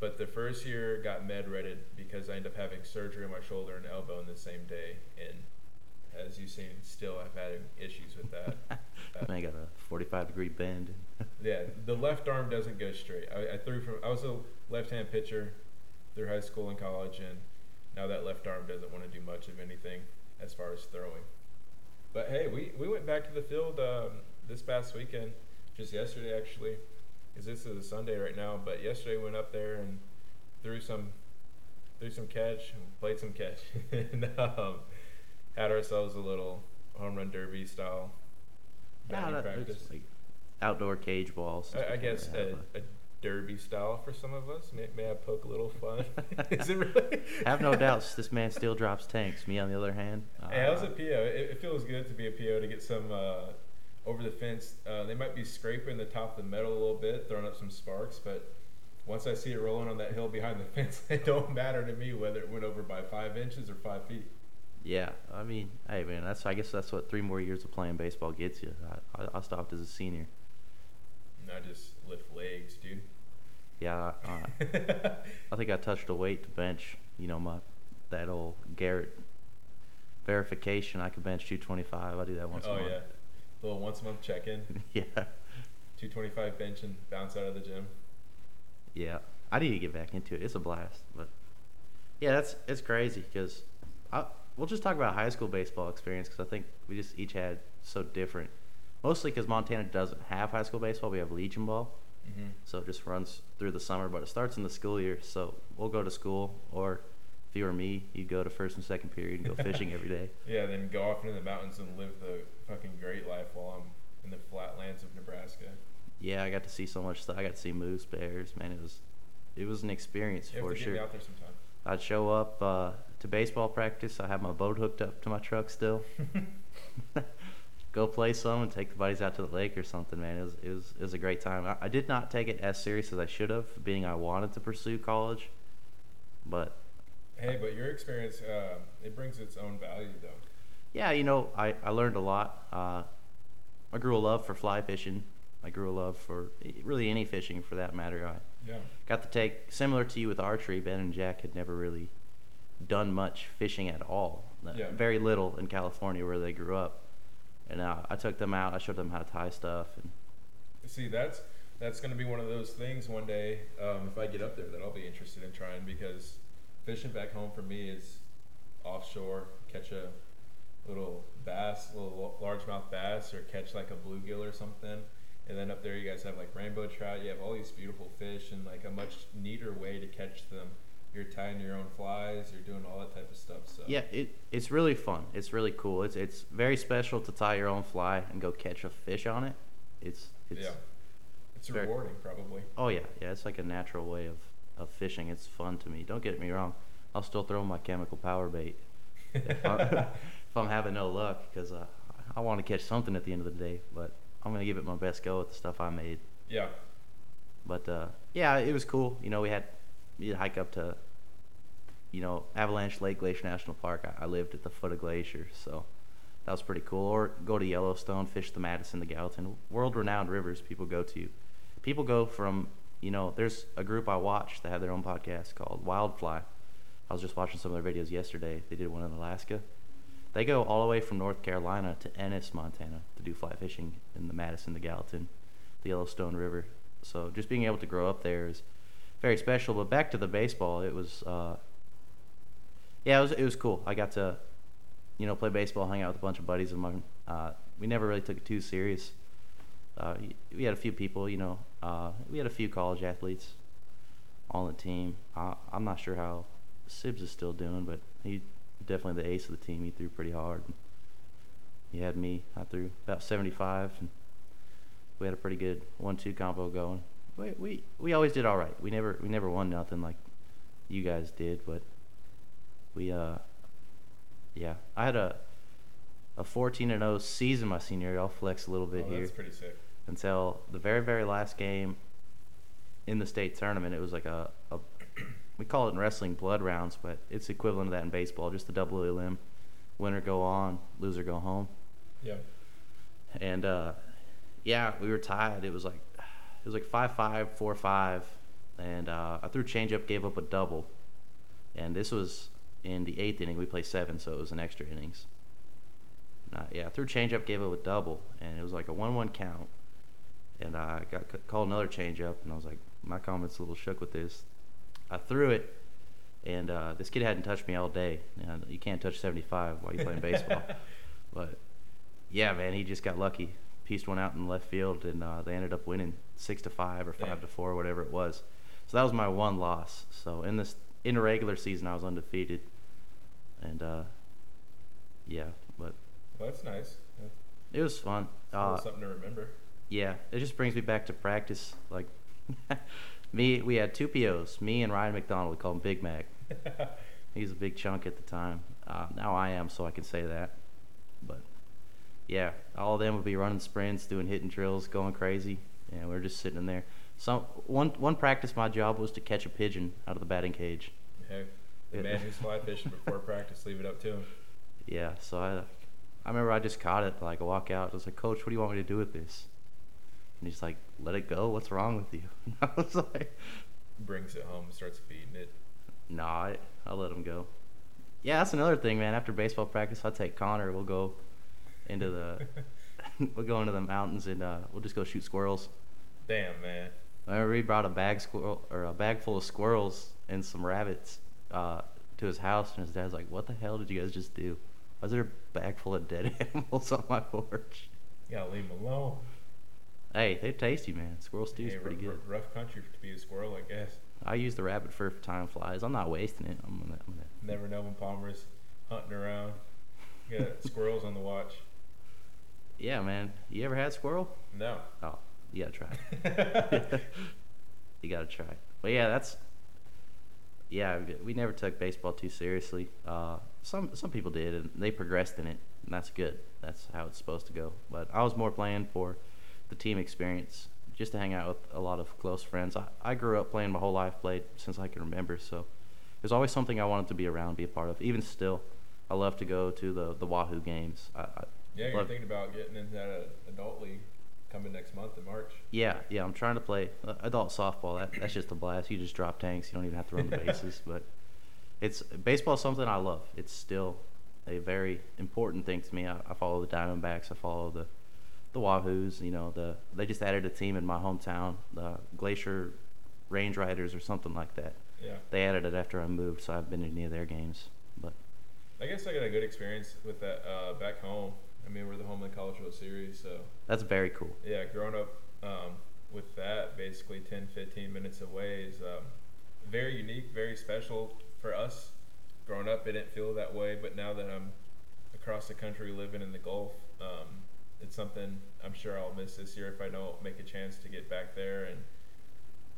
But the first year got med redded because I ended up having surgery on my shoulder and elbow in the same day, and as you've seen, still I've had issues with that. Uh, I got a forty-five degree bend. Yeah, the left arm doesn't go straight. I, I threw from. I was a left-hand pitcher through high school and college, and now that left arm doesn't want to do much of anything as far as throwing. But hey, we, we went back to the field um, this past weekend, just yesterday actually, because this is a Sunday right now. But yesterday went up there and threw some threw some catch, and played some catch, and um, had ourselves a little home run derby style. Yeah, that, practice. Like outdoor cage balls. I, I guess a, a derby style for some of us. May, may I poke a little fun? Is it really? I have no doubts this man still drops tanks. Me, on the other hand. Uh, hey, I was a P O. It, it feels good to be a P O, to get some uh, over the fence. Uh, they might be scraping the top of the metal a little bit, throwing up some sparks, but once I see it rolling on that hill behind the fence, it don't matter to me whether it went over by five inches or five feet. Yeah, I mean, hey, man, that's I guess that's what three more years of playing baseball gets you. I, I, I stopped as a senior. And I just lift legs, dude. Yeah, I, I, I think I touched a weight to bench, you know, my that old Garrett verification. I could bench two twenty-five. I do that once oh, a month. Oh, yeah. A little once-a-month check-in. Yeah. two twenty-five bench and bounce out of the gym. Yeah. I need to get back into it. It's a blast. But, yeah, that's it's crazy because we'll just talk about high school baseball experience because I think we just each had so different. Mostly because Montana doesn't have high school baseball. We have Legion Ball. Mm-hmm. So it just runs through the summer, but it starts in the school year. So we'll go to school, or if you were me, you go to first and second period and go fishing every day. Yeah, then go off into the mountains and live the fucking great life while I'm in the flatlands of Nebraska. Yeah, I got to see so much stuff. I got to see moose, bears, man. It was it was an experience you for have to sure. Get out there sometime. I'd show up uh, to baseball practice. I have my boat hooked up to my truck still. Go play some and take the buddies out to the lake or something, man. It was it was, it was a great time. I, I did not take it as serious as I should have, being I wanted to pursue college. But hey, but your experience, uh, it brings its own value, though. Yeah, you know, I, I learned a lot. Uh, I grew a love for fly fishing. I grew a love for really any fishing, for that matter. I yeah. got to take, similar to you with archery, Ben and Jack had never really done much fishing at all. Yeah. Very little in California where they grew up. And uh, I took them out. I showed them how to tie stuff. And see, that's that's going to be one of those things one day, um, if I get up there, that I'll be interested in trying, because fishing back home for me is offshore, catch a little bass, little largemouth bass, or catch like a bluegill or something. And then up there you guys have like rainbow trout, you have all these beautiful fish, and like a much neater way to catch them. You're tying your own flies, you're doing all that type of stuff. So yeah, it it's really fun. It's really cool. It's it's very special to tie your own fly and go catch a fish on it. It's it's yeah. It's very rewarding, probably. Oh yeah, yeah, it's like a natural way of of fishing. It's fun to me. Don't get me wrong, I'll still throw my chemical power bait if I'm, if I'm having no luck, because uh, I want to catch something at the end of the day, but I'm going to give it my best go with the stuff I made. Yeah. But uh, yeah, it was cool. You know, we had to hike up to, you know, Avalanche Lake, Glacier National Park. I, I lived at the foot of Glacier, so that was pretty cool. Or go to Yellowstone, fish the Madison, the Gallatin, world-renowned rivers people go to. People go from... You know, there's a group I watch that have their own podcast called Wildfly. I was just watching some of their videos yesterday. They did one in Alaska. They go all the way from North Carolina to Ennis, Montana, to do fly fishing in the Madison, the Gallatin, the Yellowstone River. So just being able to grow up there is very special. But back to the baseball, it was, uh, yeah, it was it was cool. I got to, you know, play baseball, hang out with a bunch of buddies of mine. Uh, we never really took it too serious. Uh, we had a few people, you know, uh, we had a few college athletes on the team. I, I'm not sure how Sibs is still doing, but he's definitely the ace of the team. He threw pretty hard. He had me. I threw about seventy-five. And we had a pretty good one-two combo going. We, we we always did all right. We never we never won nothing like you guys did, but we uh yeah. I had a a fourteen and oh season my senior year. I'll flex a little bit oh, here. That's pretty sick. Until the very, very last game in the state tournament. It was like a, a we call it in wrestling blood rounds, but it's equivalent to that in baseball, just the double elim. Winner go on, loser go home. Yeah. And, uh, yeah, we were tied. It was like it was like five five, four five, and uh, I threw changeup, gave up a double. And this was in the eighth inning. We played seven, so it was an extra innings. Uh, yeah, I threw changeup, gave it a double, and it was like a one-one count. And I got c- called another changeup, and I was like, my confidence a little shook with this. I threw it, and uh, this kid hadn't touched me all day. You know, you can't touch seventy-five while you're playing baseball. But, yeah, man, he just got lucky. Pieced one out in left field, and uh, they ended up winning six to five or five yeah. to four, or whatever it was. So that was my one loss. So in this in the regular season, I was undefeated. And, uh, yeah, but... Well, that's nice. Yeah. It was fun. Uh, something to remember. Yeah, it just brings me back to practice. Like, me, we had two P Os, me and Ryan McDonald. We call him Big Mac. He's a big chunk at the time. Uh, now I am, so I can say that. But, yeah, all of them would be running sprints, doing hitting drills, going crazy, and we were just sitting in there. So one one practice, my job was to catch a pigeon out of the batting cage. Hey, the man who's fly fishing before practice, leave it up to him. yeah, so I, I remember I just caught it, like I walk out, I was like, Coach, what do you want me to do with this? And he's like, let it go, what's wrong with you? And I was like... Brings it home and starts feeding it. Nah, I, I let him go. Yeah, that's another thing, man. After baseball practice, I'll take Connor, we'll go into the... we'll go into the mountains and uh, we'll just go shoot squirrels. Damn, man. I remember he brought a bag squirrel or a bag full of squirrels and some rabbits uh, to his house, and his dad's like, "What the hell did you guys just do? Why is there a bag full of dead animals on my porch?" You gotta leave them alone. Hey, they're tasty, man. Squirrel stew's hey, pretty r- good. R- rough country to be a squirrel, I guess. I use the rabbit fur for time flies. I'm not wasting it. I'm gonna. I'm gonna... Never know when Palmer's hunting around. You got squirrels on the watch. Yeah, man. You ever had squirrel? No. Oh, you gotta try. You gotta try. But yeah, that's. Yeah, we never took baseball too seriously. Uh, some some people did, and they progressed in it, and that's good. That's how it's supposed to go. But I was more playing for the team experience, just to hang out with a lot of close friends. I, I grew up playing my whole life, played since I can remember, so there's always something I wanted to be around, be a part of. Even still, I love to go to the, the Wahoo games. I, I Yeah, you're Love. thinking about getting into that adult league coming next month in March. Yeah, yeah, I'm trying to play adult softball. That that's just a blast. You just drop tanks. You don't even have to run the bases. But it's baseball is something I love. It's still a very important thing to me. I, I follow the Diamondbacks. I follow the the Wahoos. You know, the they just added a team in my hometown, the Glacier Range Riders or something like that. Yeah. They added it after I moved, so I haven't been to any of their games. But I guess I got a good experience with that uh, back home. I mean, we're the home of the College World Series, so... That's very cool. Yeah, growing up um, with that, basically ten, fifteen minutes away is um, very unique, very special for us. Growing up, it didn't feel that way, but now that I'm across the country living in the Gulf, um, it's something I'm sure I'll miss this year if I don't make a chance to get back there, and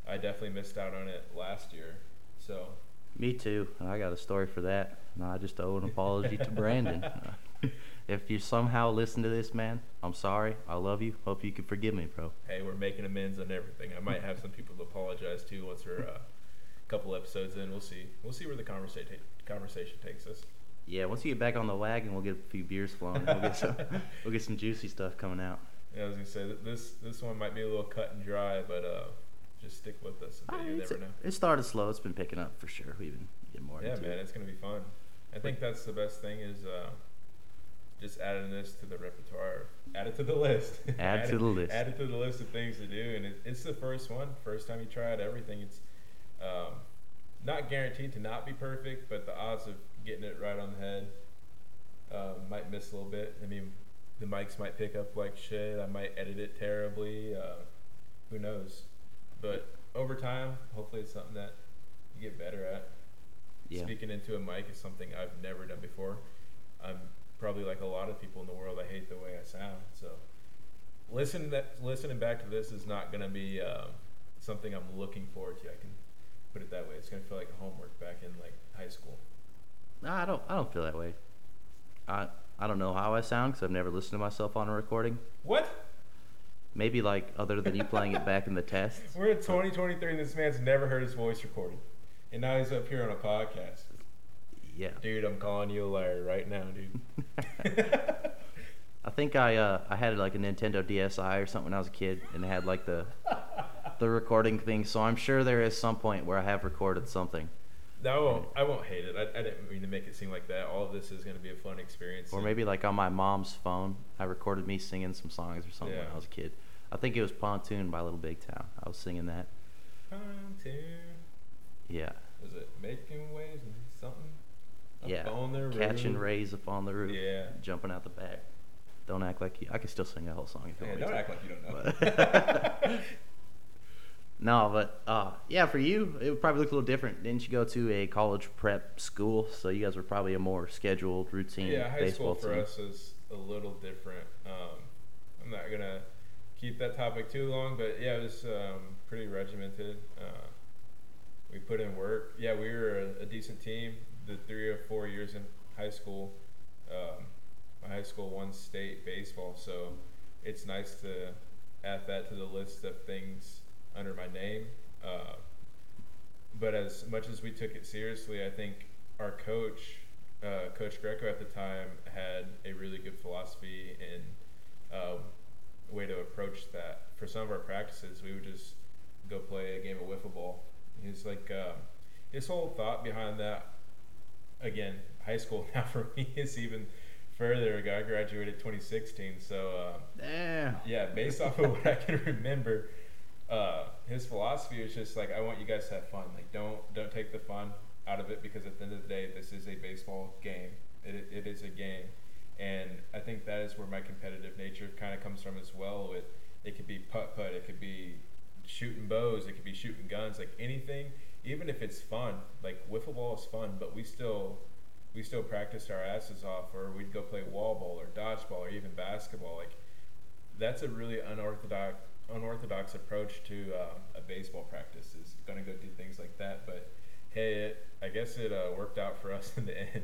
I definitely missed out on it last year, so... Me too. I got a story for that. No, I just owe an apology to Brandon. If you somehow listen to this, man, I'm sorry. I love you. Hope you can forgive me, bro. Hey, we're making amends on everything. I might have some people to apologize to once we're uh, a couple episodes in. We'll see. We'll see where the conversa- conversation takes us. Yeah, once you get back on the wagon, we'll get a few beers flowing. We'll get some, we'll get some juicy stuff coming out. Yeah, I was going to say, this this one might be a little cut and dry, but uh, just stick with us. I mean, you never know. It started slow. It's been picking up for sure. We've been getting more yeah, into man, it. Yeah, man, it's going to be fun. I think that's the best thing is... Uh, Just adding this to the repertoire. Add it to the list. Add, add to it, the list. Add it to the list of things to do. And it, it's the first one. First time you try out everything. It's um, not guaranteed to not be perfect, but the odds of getting it right on the head uh, might miss a little bit. I mean, the mics might pick up like shit. I might edit it terribly. Uh, who knows? But over time, hopefully it's something that you get better at. Yeah. Speaking into a mic is something I've never done before. I'm... Probably like a lot of people in the world, I hate the way I sound. So, listen that listening back to this is not going to be um, something I'm looking forward to. I can put it that way. It's going to feel like homework back in like high school. No, I don't. I don't feel that way. I I don't know how I sound because I've never listened to myself on a recording. What? Maybe like other than you playing it back in the test. We're in twenty twenty-three, and this man's never heard his voice recorded, and now he's up here on a podcast. Yeah. Dude, I'm calling you a liar right now, dude. I think I uh, I had like a Nintendo D S I or something when I was a kid, and it had like the the recording thing. So I'm sure there is some point where I have recorded something. No, I won't. I won't hate it. I, I didn't mean to make it seem like that. All of this is going to be a fun experience. Or maybe like on my mom's phone, I recorded me singing some songs or something yeah. when I was a kid. I think it was "Pontoon" by Little Big Town. I was singing that. Pontoon. Yeah. Was it making waves and something? Yeah, catching rays up on the roof. Yeah, jumping out the back. Don't act like you. I can still sing the whole song if you yeah, want. Don't to. act like you don't know. But no, but uh, yeah, for you, it would probably look a little different. Didn't you go to a college prep school? So you guys were probably a more scheduled, routine. Yeah, high baseball school for team. us is a little different. Um, I'm not gonna keep that topic too long, but yeah, it was um, pretty regimented. Uh, we put in work. Yeah, we were a, a decent team. The three or four years in high school, um, my high school won state baseball, so it's nice to add that to the list of things under my name. Uh, but as much as we took it seriously, I think our coach, uh, uh, Coach Greco at the time had a really good philosophy and uh, way to approach that. For some of our practices, we would just go play a game of wiffle ball. He's like, uh, his whole thought behind that, again, high school now for me is even further ago. I graduated twenty sixteen, so uh, Damn. yeah, based off of what I can remember, uh, his philosophy was just like, I want you guys to have fun. Like, don't don't take the fun out of it, because at the end of the day, this is a baseball game. It it is a game, and I think that is where my competitive nature kind of comes from as well. With it could be putt putt, it could be shooting bows, it could be shooting guns, like anything. Even if it's fun, like wiffle ball is fun, but we still we still practiced our asses off, or we'd go play wall ball or dodgeball or even basketball. Like, that's a really unorthodox unorthodox approach to uh, a baseball practice, is going to go do things like that. But hey, it, I guess it uh, worked out for us in the end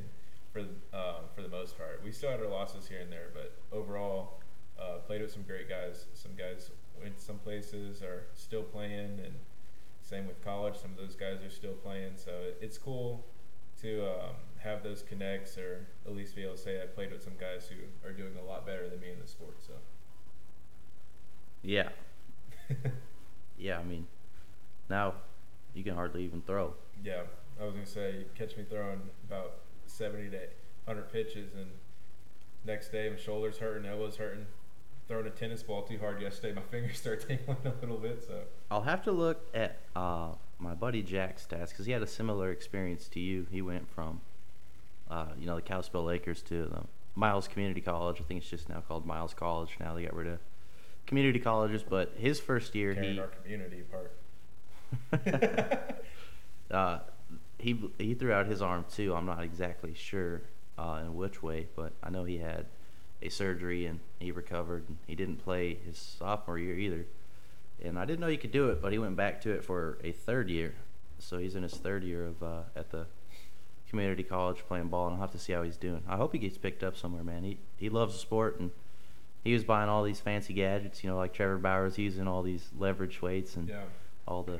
for uh, for the most part. We still had our losses here and there, but overall, uh, played with some great guys. Some guys went some places, are still playing, and same with college. Some of those guys are still playing, so it's cool to um, have those connects, or at least be able to say I played with some guys who are doing a lot better than me in the sport. So yeah, yeah. I mean, now you can hardly even throw. Yeah, I was gonna say, you catch me throwing about seventy to one hundred pitches, and next day my shoulders hurting, elbows hurting. Throwing a tennis ball too hard yesterday, my fingers start tingling a little bit. So I'll have to look at uh, my buddy Jack's stats, because he had a similar experience to you. He went from, uh, you know, the Kalispell Lakers to the Miles Community College. I think it's just now called Miles College. Now they got rid of community colleges, but his first year, Carrying he our community part. uh, he he threw out his arm too. I'm not exactly sure uh, in which way, but I know he had a surgery and he recovered. He didn't play his sophomore year either, and I didn't know he could do it, but he went back to it for a third year. So he's in his third year of uh, at the community college playing ball, and I'll have to see how he's doing. I hope he gets picked up somewhere, man. He he loves the sport, and he was buying all these fancy gadgets, you know, like Trevor Bowers using all these leverage weights and yeah. all the.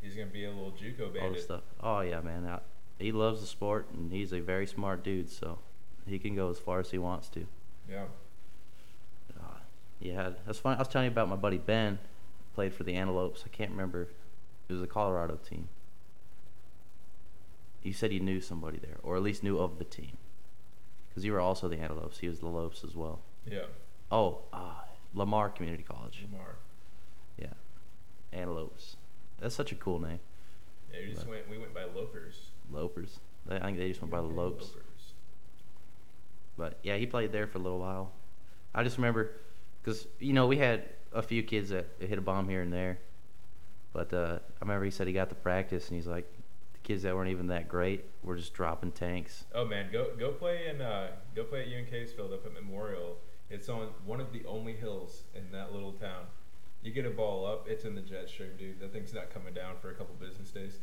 He's gonna be a little JUCO bandit. All the stuff. Oh yeah, man. I, he loves the sport, and he's a very smart dude, so he can go as far as he wants to. Yeah. Uh, yeah, that's funny. I was telling you about my buddy Ben, played for the Antelopes. I can't remember. It was a Colorado team. You said you knew somebody there, or at least knew of the team, because you were also the Antelopes. He was the Lopes as well. Yeah. Oh, uh, Lamar Community College. Lamar. Yeah. Antelopes. That's such a cool name. Yeah, you just but went. We went by Lopers. Lopers. I think they just went by the Lopes. Lopers. But, yeah, he played there for a little while. I just remember because, you know, we had a few kids that hit a bomb here and there. But uh, I remember he said he got to practice, and he's like, the kids that weren't even that great were just dropping tanks. Oh, man, go go play in, uh, go play at U N K's field up at Memorial. It's on one of the only hills in that little town. You get a ball up, it's in the jet stream, dude. That thing's not coming down for a couple business days.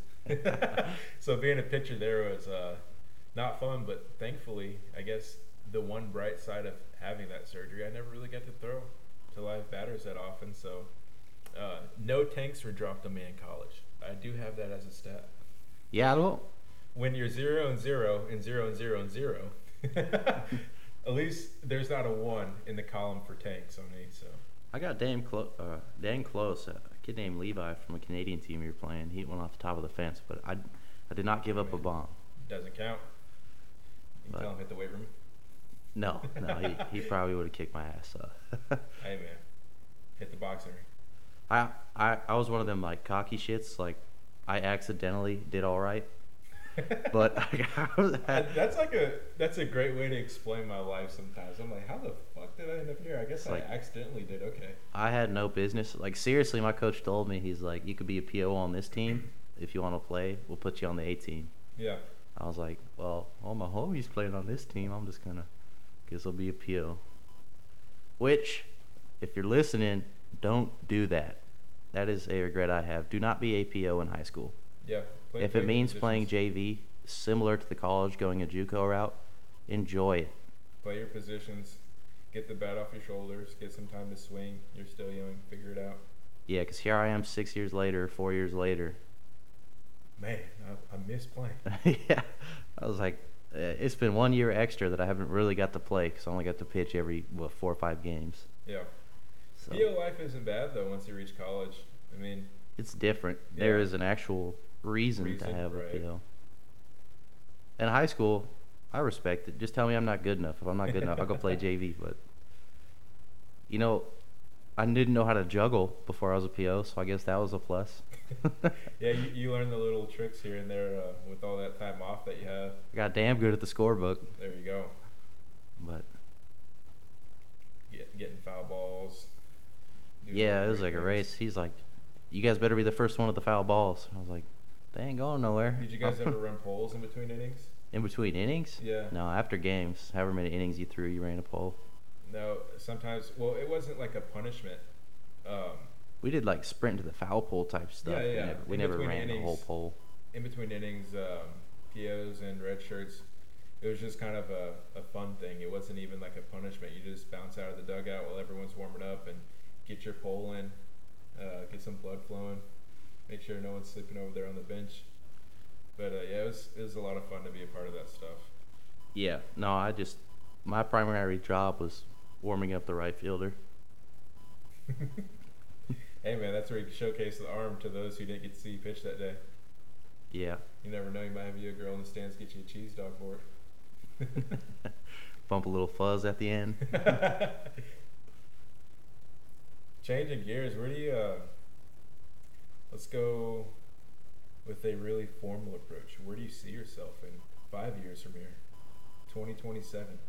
So being a pitcher there was uh, not fun, but thankfully, I guess – the one bright side of having that surgery, I never really got to throw to live batters that often, so uh, no tanks were dropped on me in college. I do have that as a stat. Yeah, I don't. When you're zero and zero and zero and zero and zero, at least there's not a one in the column for tanks on me. So I got damn close. Uh, damn close. A kid named Levi from a Canadian team we were playing. He went off the top of the fence, but I, I did not give oh, up man. a bomb. Doesn't count. You can tell him hit the weight room. No, no, he, he probably would have kicked my ass. So. Hey, man, hit the boxing ring. I, I I was one of them, like, cocky shits. Like, I accidentally did all right. But like, I was at, that's like a that's a great way to explain my life sometimes. I'm like, how the fuck did I end up here? I guess I like, accidentally did okay. I had no business. Like, seriously, my coach told me, he's like, you could be a P O on this team. If you want to play, we'll put you on the A team. Yeah. I was like, well, all my homies playing on this team. I'm just going to. This will be a P O. Which, if you're listening, don't do that. That is a regret I have. Do not be a P O in high school. Yeah. Play, if play it means playing J V, similar to the college going a JUCO route, enjoy it. Play your positions. Get the bat off your shoulders. Get some time to swing. You're still young. Figure it out. Yeah, because here I am six years later, four years later. Man, I, I miss playing. Yeah. I was like, it's been one year extra that I haven't really got to play because I only got to pitch every what, four or five games. Yeah. So. D O life isn't bad, though, once you reach college. I mean... It's different. Yeah. There is an actual reason, reason to have right. a P L. In high school, I respect it. Just tell me I'm not good enough. If I'm not good enough, I'll go play J V. But, you know, I didn't know how to juggle before I was a P O, so I guess that was a plus. Yeah, you, you learn the little tricks here and there uh, with all that time off that you have. I got damn good at the scorebook. There you go. But. Get, getting foul balls. Yeah, it was like things. A race. He's like, you guys better be the first one with the foul balls. And I was like, they ain't going nowhere. Did you guys ever run polls in between innings? In between innings? Yeah. No, after games, however many innings you threw, you ran a poll. No, sometimes, well, it wasn't like a punishment. Um, we did like sprint to the foul pole type stuff. Yeah, yeah. We never, we never ran innings, the whole pole. In between innings, um, P Os and red shirts, it was just kind of a, a fun thing. It wasn't even like a punishment. You just bounce out of the dugout while everyone's warming up and get your pole in, uh, get some blood flowing, make sure no one's sleeping over there on the bench. But, uh, yeah, it was, it was a lot of fun to be a part of that stuff. Yeah. No, I just – my primary job was warming up the right fielder. Hey, man, that's where you showcase the arm to those who didn't get to see you pitch that day. Yeah. You never know. You might have you a girl in the stands get you a cheese dog for it. Bump a little fuzz at the end. Changing gears, where do you uh, – let's go – with a really formal approach, where do you see yourself in five years from here? twenty twenty-seven.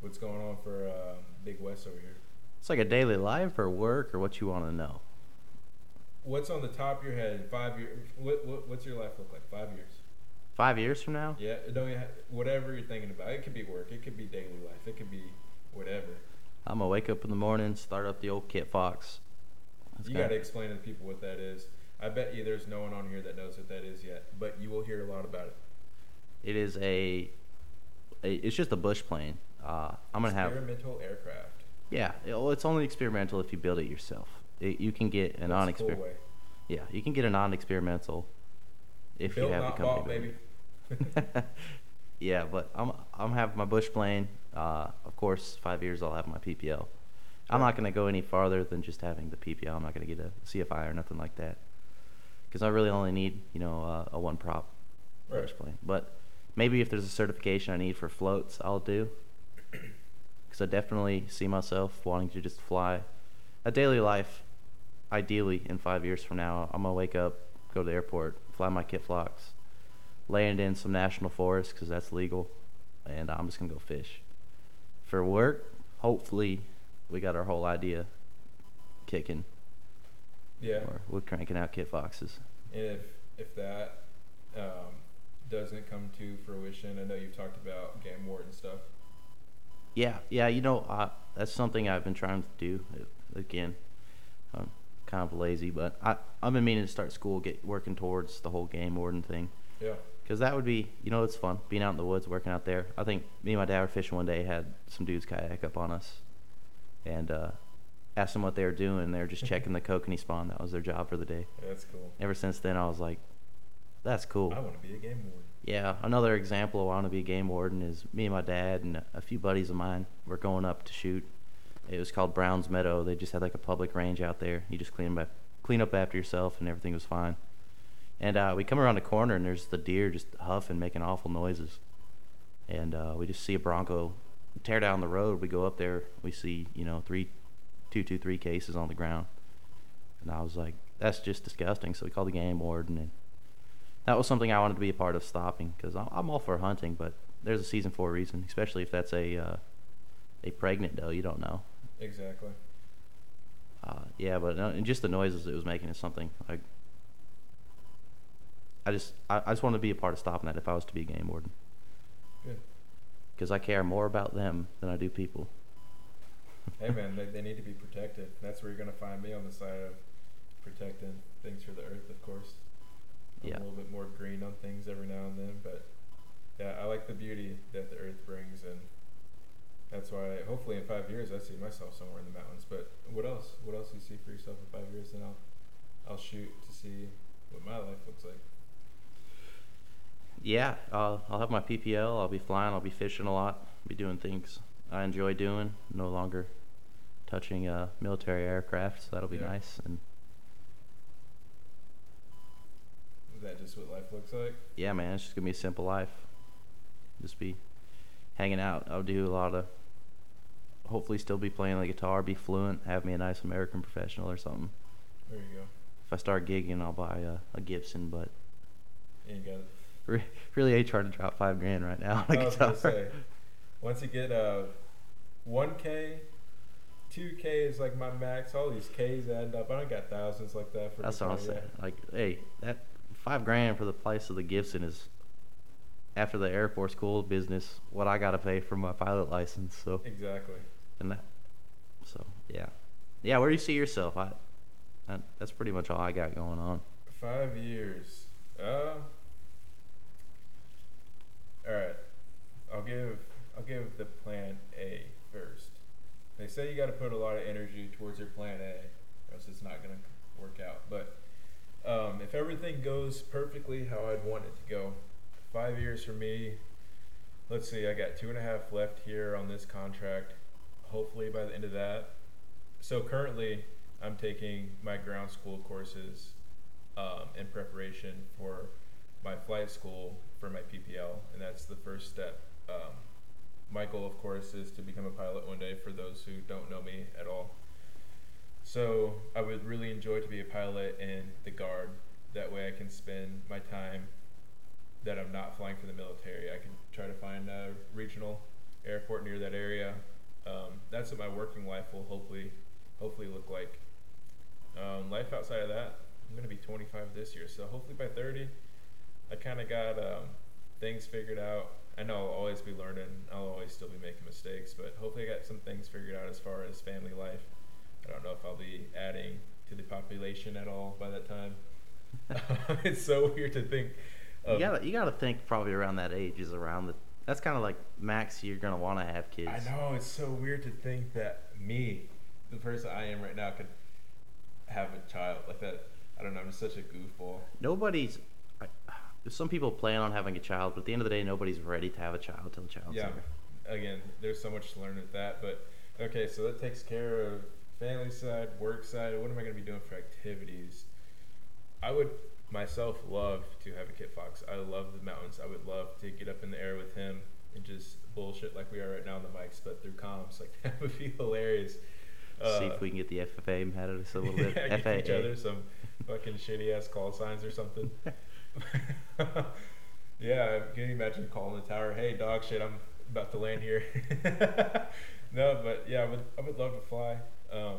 What's going on for uh, Big Wes over here? It's like a daily life or work or what you want to know. What's on the top of your head in five years? What, what, what's your life look like five years? Five years from now? Yeah, don't you have, whatever you're thinking about. It could be work. It could be daily life. It could be whatever. I'm going to wake up in the morning, start up the old Kit Fox. That's you got to explain to the people what that is. I bet you there's no one on here that knows what that is yet, but you will hear a lot about it. It is a, a it's just a bush plane. Uh, I'm gonna have experimental aircraft. Yeah, it, well, it's only experimental if you build it yourself. It, you can get a non-experimental. Cool yeah, you can get a non-experimental if built, you have not the company. Bought, baby. Yeah, but I'm I'm have my bush plane. Uh, of course, five years I'll have my P P L. Sure. I'm not gonna go any farther than just having the P P L. I'm not gonna get a C F I or nothing like that. Because I really only need, you know, uh, a one-prop right. bush plane. But maybe if there's a certification I need for floats, I'll do. Because I definitely see myself wanting to just fly a daily life, ideally, in five years from now. I'm going to wake up, go to the airport, fly my Kit Fox, land in some national forest because that's legal, and I'm just going to go fish. For work, hopefully we got our whole idea kicking. Yeah, or we're cranking out Kit Foxes. And if if that um, doesn't come to fruition, I know you've talked about game ward and stuff. Yeah, yeah, you know uh, that's something I've been trying to do. Again, I'm kind of lazy, but I I've been meaning to start school, get working towards the whole game warden thing. Yeah, because that would be you know it's fun being out in the woods, working out there. I think me and my dad were fishing one day, had some dudes kayak up on us, and. uh asked them what they were doing. They were just checking the kokanee spawn. That was their job for the day. Yeah, that's cool. Ever since then, I was like, that's cool. I want to be a game warden. Yeah, another example of I want to be a game warden is me and my dad and a few buddies of mine were going up to shoot. It was called Brown's Meadow. They just had like a public range out there. You just clean up, clean up after yourself, and everything was fine. And uh, we come around the corner, and there's the deer just huffing, making awful noises. And uh, we just see a bronco tear down the road. We go up there. We see, you know, three... two, two, three cases on the ground. And I was like, that's just disgusting. So we called the game warden. And that was something I wanted to be a part of stopping because I'm all for hunting, but there's a season for a reason, especially if that's a uh, a pregnant doe. You don't know. Exactly. Uh, yeah, but no, and just the noises it was making is something. Like, I just I, I just wanted to be a part of stopping that if I was to be a game warden. Good. Because I care more about them than I do people. Hey, man, they, they need to be protected. That's where you're going to find me on the side of protecting things for the earth, of course. I'm yeah. a little bit more green on things every now and then, but yeah, I like the beauty that the earth brings, and that's why I, hopefully in five years I see myself somewhere in the mountains. But what else? What else do you see for yourself in five years? And I'll, I'll shoot to see what my life looks like. yeah, uh, I'll have my P P L. I'll be flying. I'll be fishing a lot. I'll be doing things I enjoy doing. No longer touching uh, military aircraft, so that'll be yeah. nice. And is that just what life looks like? Yeah, man. It's just gonna be a simple life. Just be hanging out. I'll do a lot of. Hopefully, still be playing the guitar. Be fluent. Have me a nice American Professional or something. There you go. If I start gigging, I'll buy a, a Gibson, but. You got it. Re- really, it's hard to drop five grand right now on a I was guitar. Gonna say, once you get uh, one K, two K is like my max. All these Ks add up. I don't got thousands like that. For That's what I'm saying. Like, hey, that five grand for the price of the Gibson is after the Air Force school business. What I gotta pay for my pilot license. So exactly. And that. So yeah, yeah. Where do you see yourself? I. I that's pretty much all I got going on. Five years. Uh. All right, I'll give I'll give the plan A first. They say you got to put a lot of energy towards your plan A, or else it's not going to work out. But um, if everything goes perfectly how I'd want it to go, five years for me, let's see, I got two and a half left here on this contract, hopefully by the end of that. So currently, I'm taking my ground school courses um, in preparation for my flight school for my P P L, and that's the first step. Um, my goal, of course, is to become a pilot one day, for those who don't know me at all. So I would really enjoy to be a pilot in the Guard. That way I can spend my time that I'm not flying for the military. I can try to find a regional airport near that area. Um, that's what my working life will hopefully hopefully look like. Um, life outside of that, I'm gonna be twenty-five this year, so hopefully by thirty, I kind of got um, things figured out. I know I'll always be learning. I'll always still be making mistakes, but hopefully I got some things figured out as far as family life. I don't know if I'll be adding to the population at all by that time. It's so weird to think. Um, you gotta, you gotta think probably around that age is around the. That's kind of like max you're gonna want to have kids. I know, it's so weird to think that me, the person I am right now, could have a child like that. I don't know. I'm just such a goofball. Nobody's. I, Some people plan on having a child, but at the end of the day, nobody's ready to have a child till the child's yeah. there. Again, there's so much to learn with that. But, okay, so that takes care of family side, work side. What am I going to be doing for activities? I would, myself, love to have a Kit Fox. I love the mountains. I would love to get up in the air with him and just bullshit like we are right now on the mics, but through comms. Like, that would be hilarious. Uh, See if we can get the F A A mad at us a little bit. Yeah, F A A. Get each other some fucking shitty-ass call signs or something. Yeah, can you imagine calling the tower, hey, dog shit, I'm about to land here. No, but yeah, I would, I would love to fly. Um,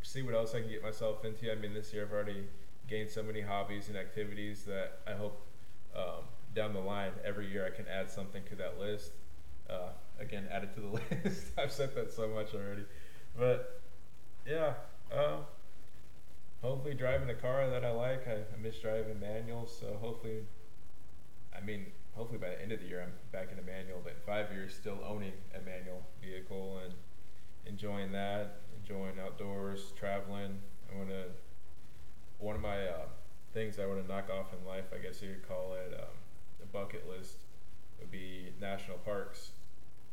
see what else I can get myself into. I mean, this year I've already gained so many hobbies and activities that I hope um, down the line every year I can add something to that list. Uh, again, add it to the list. I've said that so much already. But yeah, uh, hopefully driving a car that I like. I, I miss driving manuals, so hopefully, I mean, hopefully by the end of the year I'm back in a manual, but five years still owning a manual vehicle and enjoying that, enjoying outdoors, traveling. I want to, one of my uh, things I want to knock off in life, I guess you could call it um, a bucket list, would be national parks.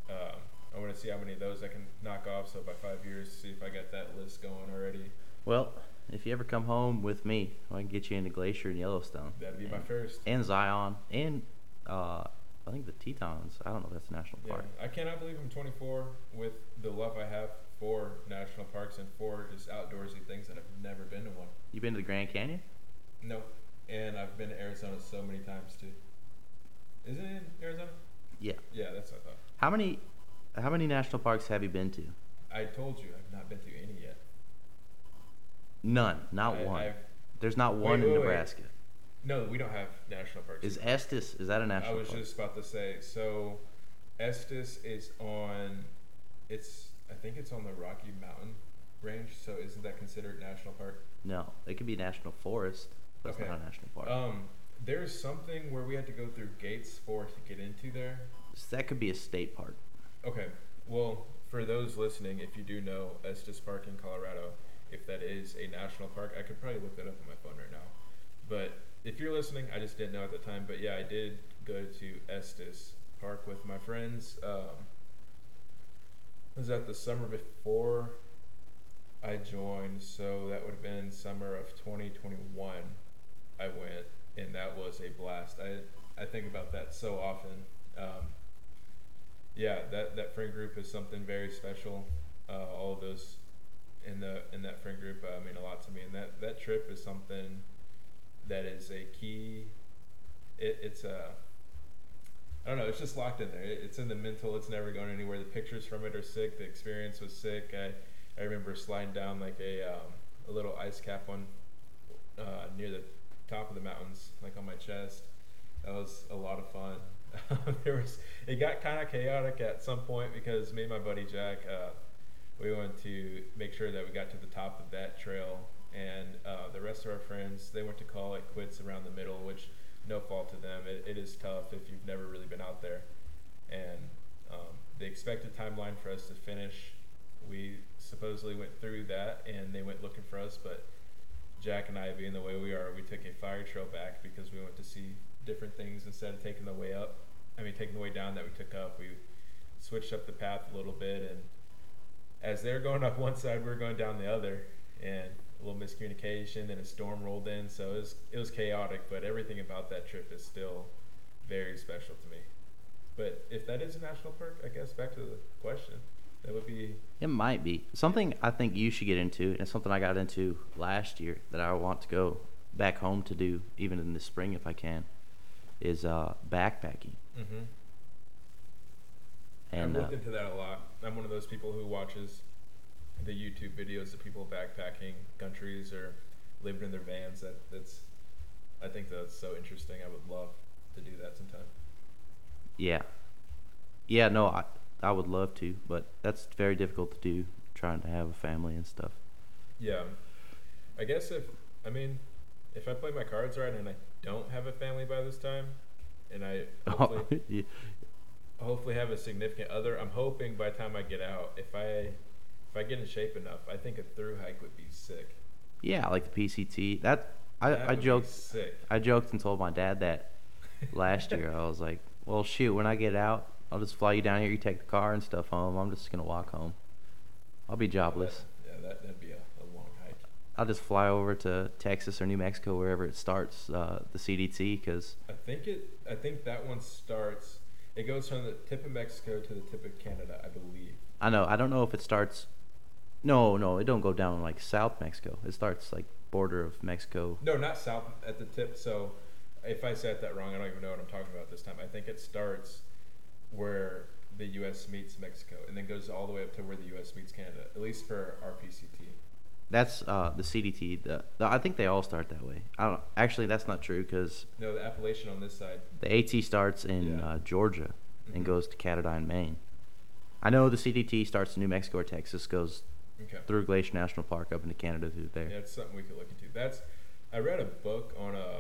Um, I want to see how many of those I can knock off, so by five years, see if I got that list going already. Well, if you ever come home with me, I can get you into Glacier and Yellowstone. That'd be and, my first. And Zion. And uh, I think the Tetons. I don't know if that's a national park. Yeah. I cannot believe I'm twenty-four with the love I have for national parks and for just outdoorsy things that I've never been to one. You been to the Grand Canyon? No. And I've been to Arizona so many times, too. Is it in Arizona? Yeah. Yeah, that's what I thought. How many, how many national parks have you been to? I told you I've not been to any yet. None, not I, one. I've, There's not one wait, wait, in Nebraska. Wait. No, we don't have national parks. Is Estes, is that a national park? I was park? just about to say, so Estes is on, it's, I think it's on the Rocky Mountain range, so isn't that considered national park? No, it could be national forest, but okay. It's not a national park. Um, There's something where we had to go through gates for to get into there. So that could be a state park. Okay, well, for those listening, if you do know Estes Park in Colorado, if that is a national park, I could probably look that up on my phone right now. But if you're listening, I just didn't know at the time, but yeah, I did go to Estes Park with my friends. Um, was that the summer before I joined? So that would have been summer of twenty twenty-one. I went, and that was a blast. I I think about that so often. Um, yeah, that, that friend group is something very special. Uh, all of those in the in that friend group uh, mean a lot to me, and that, that trip is something that is a key. It, it's a I don't know. It's just locked in there. It, it's in the mental. It's never going anywhere. The pictures from it are sick. The experience was sick. I, I remember sliding down like a um, a little ice cap one uh, near the top of the mountains, like on my chest. That was a lot of fun. there was it got kind of chaotic at some point because me and my buddy Jack, uh, we wanted to make sure that we got to the top of that trail, and uh, the rest of our friends, they went to call it quits around the middle, which no fault to them. It, it is tough if you've never really been out there, and um, the expected timeline for us to finish, we supposedly went through that, and they went looking for us, but Jack and I, being the way we are, we took a fire trail back because we went to see different things instead of taking the way up. I mean, taking the way down that we took up, we switched up the path a little bit, and as they were going up one side, we were going down the other, and a little miscommunication, and a storm rolled in, so it was it was chaotic, but everything about that trip is still very special to me. But if that is a national park, I guess back to the question, that would be... It might be. Something I think you should get into, and it's something I got into last year that I want to go back home to do, even in the spring if I can, is uh, backpacking. Mm-hmm. And, I've looked uh, into that a lot. I'm one of those people who watches the YouTube videos of people backpacking countries or living in their vans. That that's, I think that's so interesting. I would love to do that sometime. Yeah. Yeah, no, I I would love to, but that's very difficult to do, trying to have a family and stuff. Yeah. I guess if, I mean, if I play my cards right and I don't have a family by this time, and I hopefully, yeah. hopefully have a significant other, I'm hoping by the time I get out, if I... If I get in shape enough, I think a through hike would be sick. Yeah, like the P C T. That I, that I joked. Sick. I joked and told my dad that last year. I was like, "Well, shoot, when I get out, I'll just fly you down here. You take the car and stuff home. I'm just gonna walk home. I'll be jobless." Yeah, that, yeah that, that'd be a, a long hike. I'll just fly over to Texas or New Mexico, wherever it starts uh, the C D T, because I think it. I think that one starts. It goes from the tip of Mexico to the tip of Canada, I believe. I know. I don't know if it starts. No, no, it don't go down like South Mexico. It starts like border of Mexico. No, not south at the tip. So if I said that wrong, I don't even know what I'm talking about this time. I think it starts where the U S meets Mexico and then goes all the way up to where the U S meets Canada, at least for our P C T. That's uh, the C D T. The, the, I think they all start that way. I don't, actually, that's not true because... No, the Appalachian on this side. The AT starts in yeah. uh, Georgia and mm-hmm. goes to Catadin, Maine. I know the C D T starts in New Mexico or Texas, goes... Okay. Through Glacier National Park up into Canada through there. Yeah, it's something we could look into. That's I read a book on a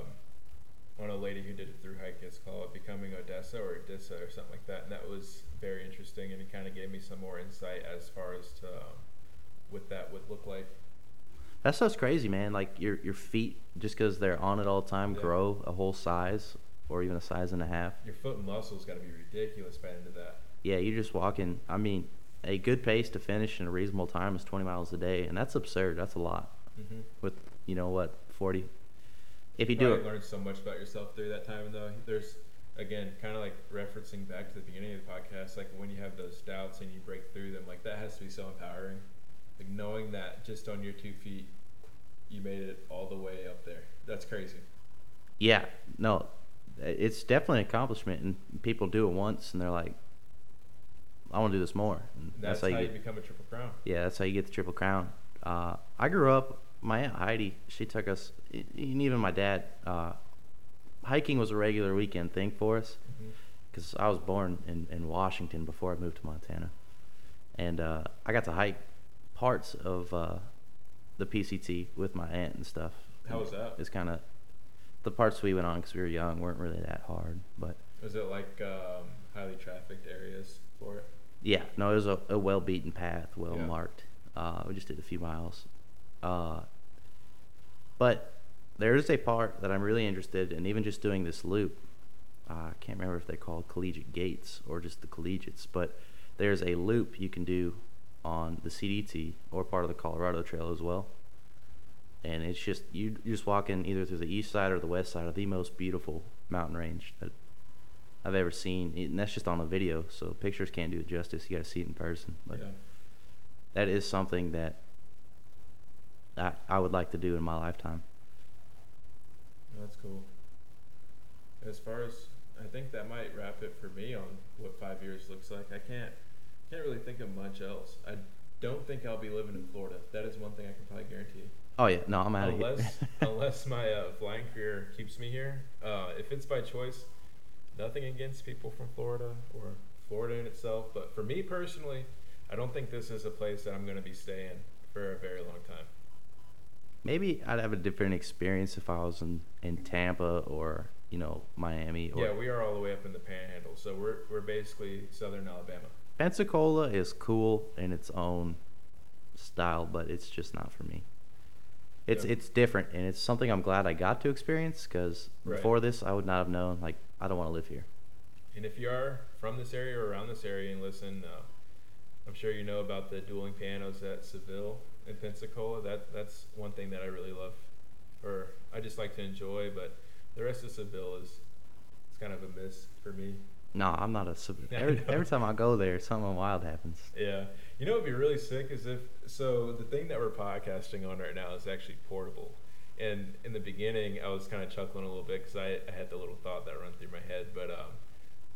on a lady who did a through hike. It's called Becoming Odessa or Odessa or something like that, and that was very interesting, and it kind of gave me some more insight as far as to um, what that would look like. That stuff's crazy, man. Like your your feet, just because they're on it all the time, yeah. grow a whole size or even a size and a half. Your foot and muscles got to be ridiculous by the end of that. Yeah, you're just walking. I mean. A good pace to finish in a reasonable time is twenty miles a day, and that's absurd. That's a lot. Mm-hmm. With, you know what, forty. If you, you do it, learn so much about yourself through that time, though. There's, again, kind of like referencing back to the beginning of the podcast, like when you have those doubts and you break through them, like that has to be so empowering. Like knowing that just on your two feet, you made it all the way up there. That's crazy. Yeah, no, it's definitely an accomplishment, and people do it once, and they're like, I want to do this more. And that's, that's how, you, how get, you become a Triple Crown. Yeah, that's how you get the Triple Crown. Uh, I grew up, my Aunt Heidi, she took us, and even my dad, uh, hiking was a regular weekend thing for us because mm-hmm. I was born in, in Washington before I moved to Montana. And uh, I got to hike parts of uh, the P C T with my aunt and stuff. How was that? It's kind of, the parts we went on because we were young weren't really that hard. But was it like um, highly trafficked areas for it? Yeah, no, it was a, a well-beaten path, well-marked. Yeah. Uh, we just did a few miles. Uh, but there is a part that I'm really interested in, even just doing this loop. Uh, I can't remember if they call it Collegiate Gates or just the Collegiates, but there's a loop you can do on the C D T or part of the Colorado Trail as well. And it's just, you, you're just walking either through the east side or the west side of the most beautiful mountain range that I've ever seen. And that's just on a video, so pictures can't do it justice. You got to see it in person. But yeah. That is something that I, I would like to do in my lifetime. That's cool. As far as, I think that might wrap it for me on what five years looks like. I can't can't really think of much else. I don't think I'll be living in Florida. That is one thing I can probably guarantee. Oh, yeah. No, I'm out unless, of here. Unless my uh, flying career keeps me here. Uh, if it's by choice, nothing against people from Florida or Florida in itself. But for me personally, I don't think this is a place that I'm going to be staying for a very long time. Maybe I'd have a different experience if I was in, in Tampa or, you know, Miami. Or yeah, we are all the way up in the Panhandle, so we're we're basically southern Alabama. Pensacola is cool in its own style, but it's just not for me. It's yeah. It's different, and it's something I'm glad I got to experience, because right. Before this, I would not have known, like, I don't want to live here. And if you are from this area or around this area and listen, uh, I'm sure you know about the dueling pianos at Seville in Pensacola. That That's one thing that I really love, or I just like to enjoy, but the rest of Seville is it's kind of a miss for me. No, I'm not a Seville. Every, every time I go there, something wild happens. Yeah. You know what would be really sick is if, so the thing that we're podcasting on right now is actually portable. And in the beginning, I was kind of chuckling a little bit because I, I had the little thought that ran through my head. But um,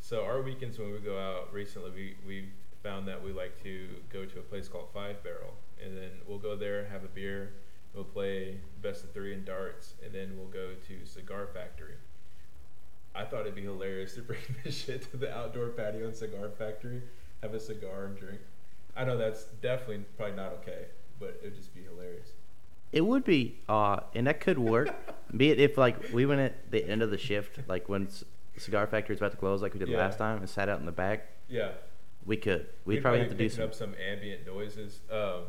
so our weekends when we go out recently, we, we found that we like to go to a place called Five Barrel. And then we'll go there, have a beer. We'll play best of three in darts, and then we'll go to Cigar Factory. I thought it'd be hilarious to bring this shit to the outdoor patio and Cigar Factory, have a cigar and drink. I know that's definitely probably not okay, but it'd just be hilarious. It would be, uh, and that could work. Be it if, like, we went at the end of the shift, like when C- Cigar Factory's about to close, like we did yeah. last time, and sat out in the back. Yeah. We could. We'd, We'd probably have to do some... up some ambient noises. Um,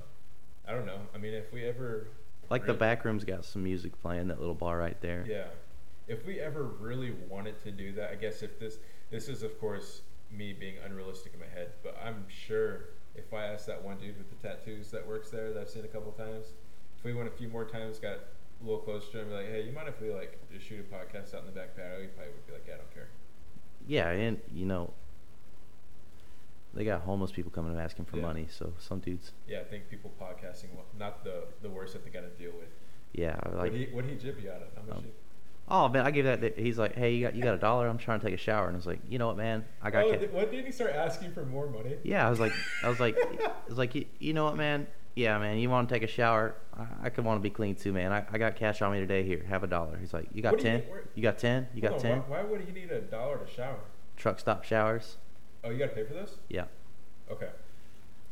I don't know. I mean, if we ever... Like really? The back room's got some music playing, that little bar right there. Yeah. If we ever really wanted to do that, I guess if this, this is of course me being unrealistic in my head, but I'm sure if I asked that one dude with the tattoos that works there that I've seen a couple times, if we went a few more times, got a little closer to him, be like, hey, you mind if we like just shoot a podcast out in the back patio? He probably would be like, yeah, I don't care. Yeah, and you know, they got homeless people coming and asking for yeah. money, so some dudes. Yeah, I think people podcasting, not the the worst that they got to deal with. Yeah, like what did he, what did he jib you out of? How much? Um, oh man, I gave that. Th- he's like, hey, you got you got a dollar? I'm trying to take a shower, and I was like, you know what, man, I got. Oh, ca- what did he start asking for more money? Yeah, I was like, I was like, I was like, you, you know what, man? Yeah, man, you want to take a shower? I, I could want to be clean too, man. I, I got cash on me today. Here, have a dollar. He's like, you got ten? You, you got ten? You got ten? Why, why would you need a dollar to shower? Truck stop showers. Oh, you got to pay for this? Yeah. Okay.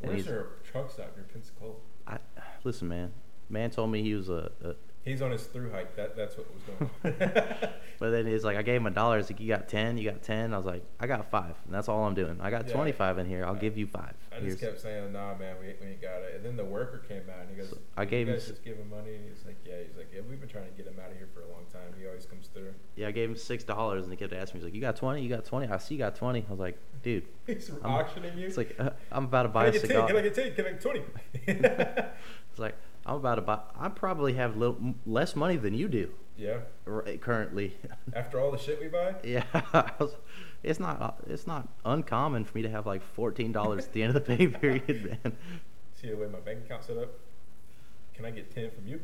Where's your truck stop near Pensacola? I, listen, man. Man told me he was a... a he's on his through hike. That, that's what was going on. But then he's like, I gave him a dollar. He's like, you got ten? You got ten? I was like, I got five. And that's all I'm doing. I got yeah, twenty-five in here. I'll I, give you five. I just Here's, kept saying, nah, man, we, we ain't got it. And then the worker came out and he goes, so I gave you guys him, just give him money? And he's like, yeah. He's like, yeah, we've been trying to get him out of here for a long time. He always comes through. Yeah, I gave him six dollars. And he kept asking me, he's like, you got twenty? You got twenty? I see you got twenty. I was like... Dude, he's I'm, auctioning you. It's like uh, I'm about to buy a cigar. Can I get ten? Can I get twenty? It's like I'm about to buy. I probably have little m- less money than you do. Yeah. Right, currently. After all the shit we buy. Yeah. Was, it's not. It's not uncommon for me to have like fourteen dollars at the end of the pay period. Man. See the way my bank account's set up. Can I get ten from you?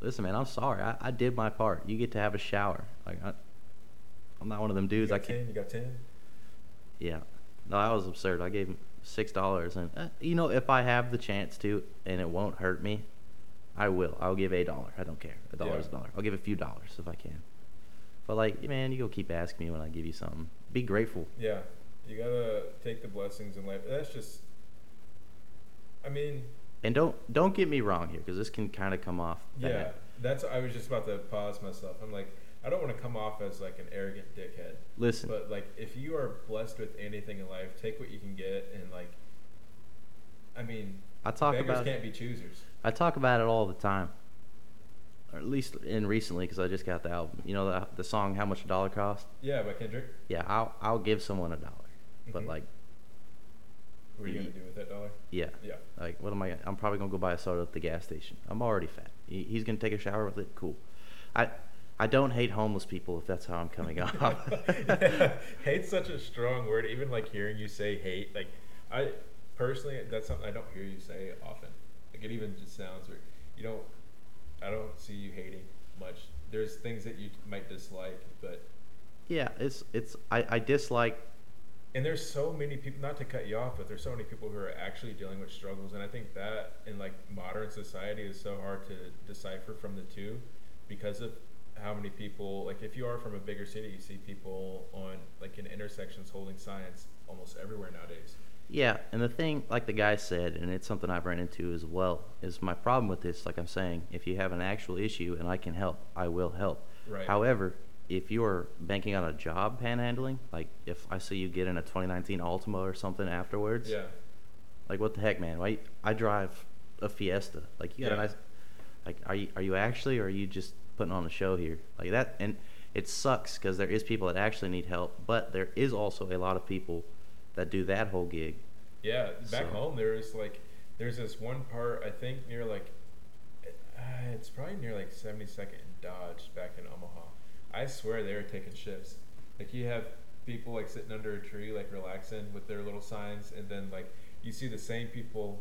Listen, man. I'm sorry. I, I did my part. You get to have a shower. Like I, I'm not one of them dudes. You got I can't. ten, you got ten. Yeah, no, that was absurd. I gave him six dollars, and uh, you know, if I have the chance to, and it won't hurt me, I will. I'll give a dollar. I don't care. A dollar yeah. is a dollar. I'll give a few dollars if I can. But like, man, you gonna keep asking me when I give you something. Be grateful. Yeah, you gotta take the blessings in life. That's just, I mean. And don't don't get me wrong here, because this can kind of come off. That. Yeah, that's. I was just about to pause myself. I'm like. I don't want to come off as like an arrogant dickhead. Listen. But like if you are blessed with anything in life, take what you can get and like I mean I talk beggars about can't it. Be choosers. I talk about it all the time. or at least in recently, because I just got the album. You know the, the song "How Much a Dollar Cost." Yeah, by Kendrick. Yeah, I'll I'll give someone a dollar, mm-hmm. but like, what are you gonna do with that dollar? Yeah. Yeah. Like, what am I? I'm probably gonna go buy a soda at the gas station. I'm already fat. He's gonna take a shower with it. Cool. I I don't hate homeless people if that's how I'm coming off. Yeah. Hate's such a strong word. Even like hearing you say hate, like I personally, that's something I don't hear you say often. Like it even just sounds weird. You don't. I don't see you hating much. There's things that you might dislike, but yeah, it's it's I, I dislike. And there's so many people, not to cut you off, but there's so many people who are actually dealing with struggles, and I think that in like modern society is so hard to decipher from the two, because of how many people, like if you are from a bigger city, you see people on like in intersections holding signs almost everywhere nowadays. Yeah, and the thing, like the guy said, and it's something I've run into as well, is my problem with this, like I'm saying, if you have an actual issue and I can help, I will help. Right. However, if you're banking on a job panhandling, like if I see you get in a twenty nineteen Altima or something afterwards, yeah, like what the heck, man? Why? I drive a Fiesta. Like you got yeah. a nice, like are you are you actually, or are you just putting on a show here? Like that, and it sucks because there is people that actually need help, but there is also a lot of people that do that whole gig. Yeah, back so. home there is like, there's this one part I think near like, uh, it's probably near like seventy-second and Dodge back in Omaha. I swear they were taking shifts. Like you have people like sitting under a tree like relaxing with their little signs, and then like you see the same people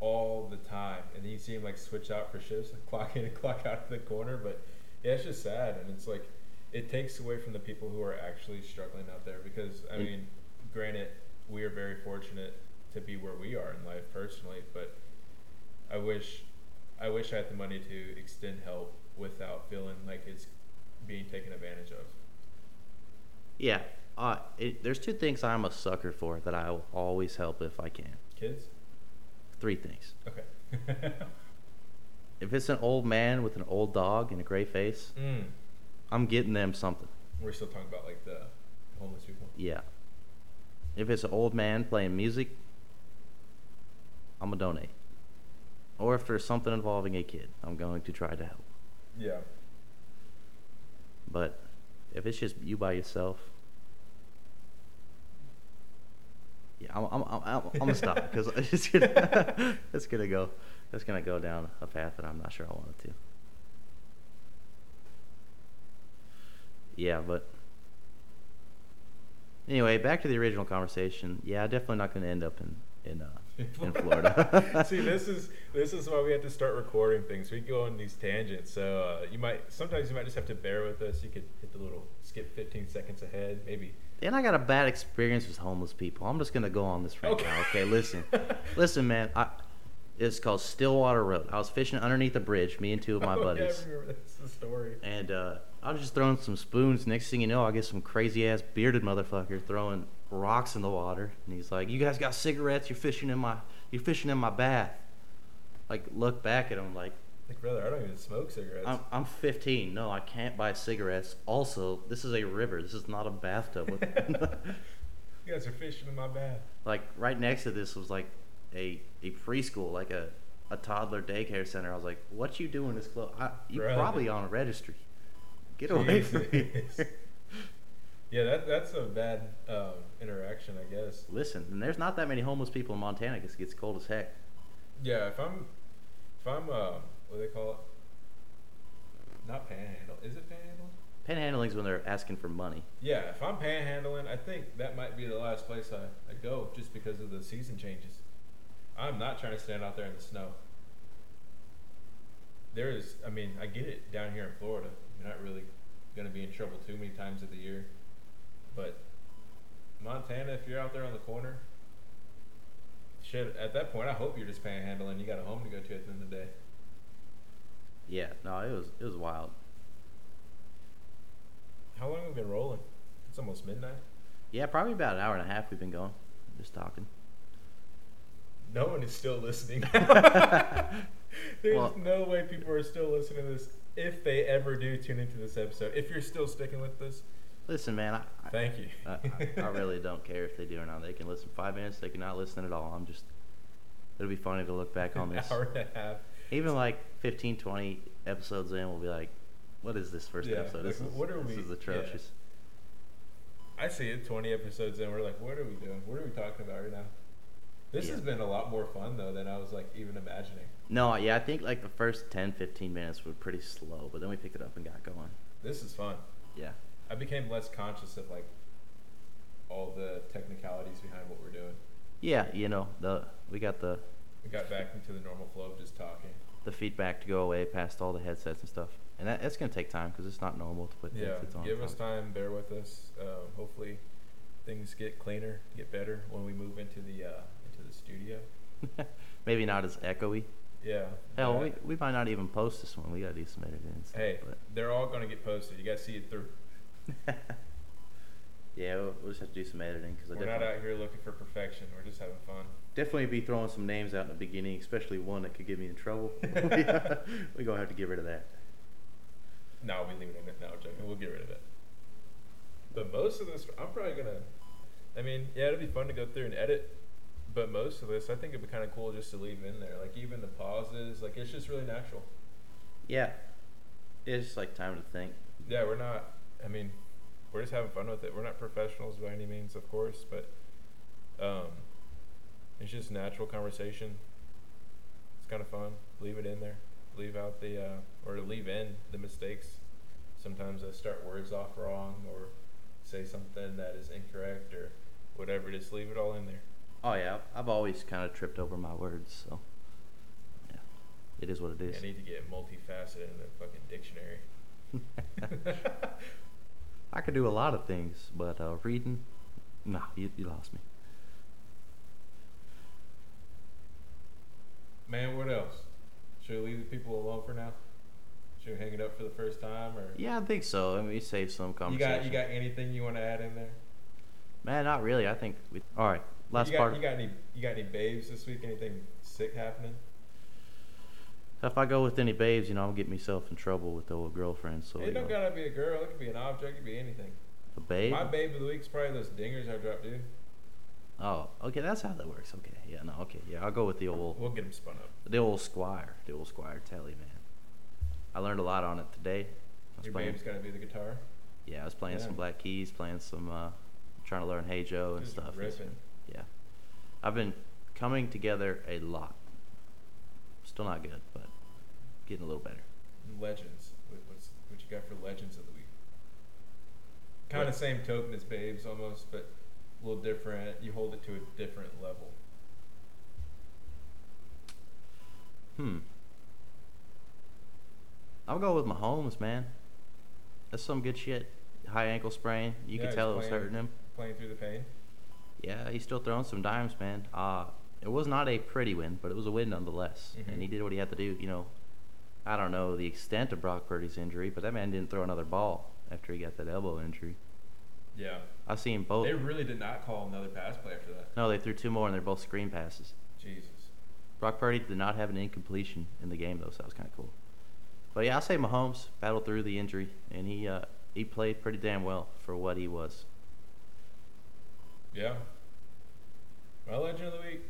all the time, and then you see them like switch out for shifts, like clock in and clock out of the corner. But yeah, it's just sad, and it's like it takes away from the people who are actually struggling out there, because I mm. mean, granted, we are very fortunate to be where we are in life personally, but I wish I wish I had the money to extend help without feeling like it's being taken advantage of. Yeah, uh, it, there's two things I'm a sucker for that I will always help if I can. Kids? Three things. Okay. If it's an old man with an old dog and a gray face, mm. I'm getting them something. We're still talking about like the homeless people? Yeah. If it's an old man playing music, I'm going to donate. Or if there's something involving a kid, I'm going to try to help. Yeah. But if it's just you by yourself, yeah, I'm I'm I'm, I'm, I'm gonna stop, because it's gonna it's gonna go it's gonna go down a path that I'm not sure I wanted to. Yeah, but anyway, back to the original conversation. Yeah, definitely not gonna end up in in uh, in Florida. See, this is this is why we have to start recording things. We go on these tangents, so uh, you might sometimes you might just have to bear with us. You could hit the little skip fifteen seconds ahead, maybe. And I got a bad experience with homeless people. I'm just gonna go on this right okay. now. Okay, listen, listen, man. I, it's called Stillwater Road. I was fishing underneath a bridge. Me and two of my oh, buddies. Yeah, I remember that's the story. And uh, I was just throwing some spoons. Next thing you know, I get some crazy ass bearded motherfucker throwing rocks in the water, and he's like, "You guys got cigarettes? You're fishing in my, you're fishing in my bath." Like, look back at him, like, like brother, I don't even smoke cigarettes. I'm, I'm fifteen. No, I can't buy cigarettes. Also, this is a river. This is not a bathtub. You guys are fishing in my bath. Like right next to this was like a a preschool, like a a toddler daycare center. I was like, "What you doing this close? I, you brother. Probably on a registry. Get away Jesus. From me." Yeah, that that's a bad um, interaction, I guess. Listen, and there's not that many homeless people in Montana because it gets cold as heck. Yeah, if I'm, if I'm, uh, what do they call it? Not panhandle. Is it panhandling? Panhandling's when they're asking for money. Yeah, if I'm panhandling, I think that might be the last place I, I go, just because of the season changes. I'm not trying to stand out there in the snow. There is, I mean, I get it down here in Florida. You're not really going to be in trouble too many times of the year. But Montana, if you're out there on the corner, shit, at that point, I hope you're just panhandling. You got a home to go to at the end of the day. Yeah, no, it was it was wild. How long have we been rolling? It's almost midnight. Yeah, probably about an hour and a half we've been going, just talking. No one is still listening. There's well, no way people are still listening to this. If they ever do tune into this episode, if you're still sticking with this. Listen, man. I, Thank you. I, I, I really don't care if they do or not. They can listen five minutes. They cannot listen at all. I'm just. It'll be funny to look back on this. An hour and a half. Even like fifteen, twenty episodes in, we'll be like, what is this first yeah, episode? This, like, is, what are this we, is atrocious. Yeah. I see it, twenty episodes in, we're like, what are we doing? What are we talking about right now? This yeah. has been a lot more fun, though, than I was, like, even imagining. No, yeah, I think, like, the first ten, fifteen minutes were pretty slow, but then we picked it up and got going. This is fun. Yeah. I became less conscious of, like, all the technicalities behind what we're doing. Yeah, you know, the we got the... We got back into the normal flow of just talking. The feedback to go away past all the headsets and stuff. And that, that's going to take time because it's not normal to put yeah, the headsets on. Yeah, give us time, bear with us. Um, hopefully things get cleaner, get better when we move into the... Uh, the studio. Maybe not as echoey. Yeah. Hell, yeah. We, we might not even post this one. We gotta do some editing and stuff. Hey, but they're all gonna get posted. You gotta see it through. Yeah, we'll, we'll just have to do some editing because we're not out here looking for perfection. We're just having fun. Definitely be throwing some names out in the beginning, especially one that could get me in trouble. We're gonna have to get rid of that. No, we leave it in it. No, I'm joking. We'll get rid of it. But most of this, I'm probably gonna. I mean, yeah, it'll be fun to go through and edit. But most of this, I think it'd be kind of cool just to leave in there. Like, even the pauses, like, it's just really natural. Yeah. It's just, like, time to think. Yeah, we're not, I mean, we're just having fun with it. We're not professionals by any means, of course, but um, it's just natural conversation. It's kind of fun. Leave it in there. Leave out the, uh, or leave in the mistakes. Sometimes I start words off wrong or say something that is incorrect or whatever. Just leave it all in there. Oh, yeah. I've always kind of tripped over my words, so, yeah. It is what it is. I need to get multifaceted in the fucking dictionary. I could do a lot of things, but uh, reading, nah, you, you lost me. Man, what else? Should we leave the people alone for now? Should we hang it up for the first time? Or yeah, I think so. I mean, we saved some conversation. You got, you got anything you want to add in there? Man, not really. I think we... All right. Last you got, part. You got any? You got any babes this week? Anything sick happening? If I go with any babes, you know, I'm getting myself in trouble with the old girlfriend. So it don't know. Gotta be a girl. It could be an object. It could be anything. A babe. My babe of the week's probably those dingers I dropped, dude. Oh, okay. That's how that works. Okay. Yeah. No. Okay. Yeah. I'll go with the old. We'll get him spun up. The old squire. The old squire telly, man. I learned a lot on it today. I was Your playing, babe's gotta be the guitar. Yeah, I was playing yeah. some Black Keys, playing some, uh, trying to learn Hey Joe and Just stuff. Ripping. Yeah, I've been coming together a lot. Still not good, but getting a little better. Legends. What's, what you got for legends of the week? Kind of same token as babes almost, but a little different. You hold it to a different level. Hmm. I'll go with Mahomes, man. That's some good shit. High ankle sprain. You yeah, could tell it was playing, hurting him. Playing through the pain. Yeah, he's still throwing some dimes, man. Uh, it was not a pretty win, but it was a win nonetheless. Mm-hmm. And he did what he had to do. You know, I don't know the extent of Brock Purdy's injury, but that man didn't throw another ball after he got that elbow injury. Yeah. I've seen both. They really did not call another pass play after that. No, they threw two more, and they're both screen passes. Jesus. Brock Purdy did not have an incompletion in the game, though, so that was kind of cool. But, yeah, I'll say Mahomes battled through the injury, and he uh, he played pretty damn well for what he was. Yeah. My legend of the week.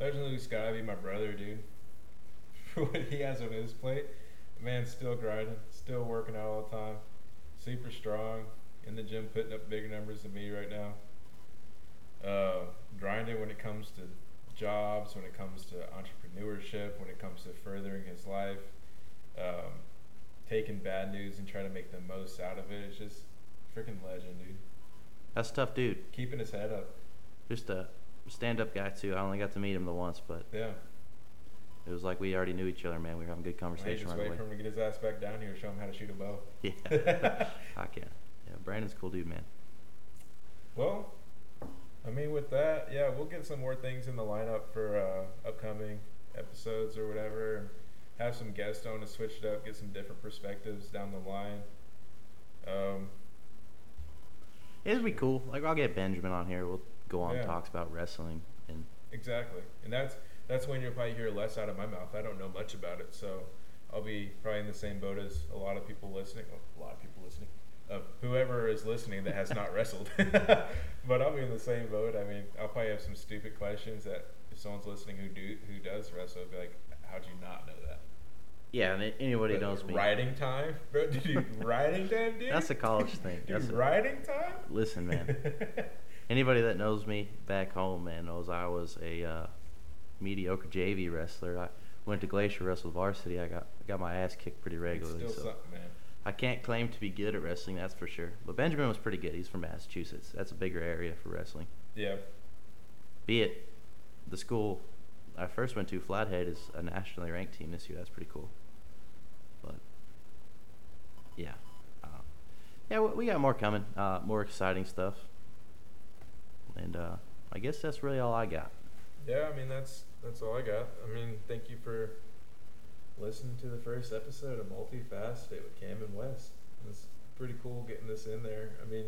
Legend of the week's gotta be my brother, dude. For what he has on his plate. Man's still grinding, still working out all the time. Super strong. In the gym putting up bigger numbers than me right now. Uh, grinding when it comes to jobs, when it comes to entrepreneurship, when it comes to furthering his life. Um, taking bad news and trying to make the most out of it. It's just freaking legend, dude. That's a tough dude. Keeping his head up. Just a stand-up guy, too. I only got to meet him the once, but yeah, it was like we already knew each other, man. We were having a good conversation right away. Just wait for him to get his ass back down here, show him how to shoot a bow. Yeah. I can. Yeah, Brandon's a cool dude, man. Well, I mean, with that, yeah, we'll get some more things in the lineup for uh, upcoming episodes or whatever. Have some guests on to switch it up, get some different perspectives down the line. Um... It'd be cool. Like, I'll get Benjamin on here. We'll go on yeah. and talk about wrestling. and Exactly. And that's that's when you'll probably hear less out of my mouth. I don't know much about it, so I'll be probably in the same boat as a lot of people listening. Well, a lot of people listening. Uh, whoever is listening that has not wrestled. But I'll be in the same boat. I mean, I'll probably have some stupid questions that if someone's listening who do who does wrestle, I'll be like, how'd you not know that? Yeah, and anybody but knows me. Riding time, bro. Dude, riding time, dude. That's a college thing. Dude, That's riding a, time. Listen, man. Anybody that knows me back home, man, knows I was a uh, mediocre J V wrestler. I went to Glacier, wrestled varsity. I got got my ass kicked pretty regularly. It's still so something, man. I can't claim to be good at wrestling, that's for sure. But Benjamin was pretty good. He's from Massachusetts. That's a bigger area for wrestling. Yeah. Be it the school I first went to, Flathead, is a nationally ranked team this year. That's pretty cool. But, yeah. Uh, yeah, we got more coming, uh, more exciting stuff. And uh, I guess that's really all I got. Yeah, I mean, that's that's all I got. I mean, thank you for listening to the first episode of Multifaceted with Cam and Wes. It's pretty cool getting this in there. I mean,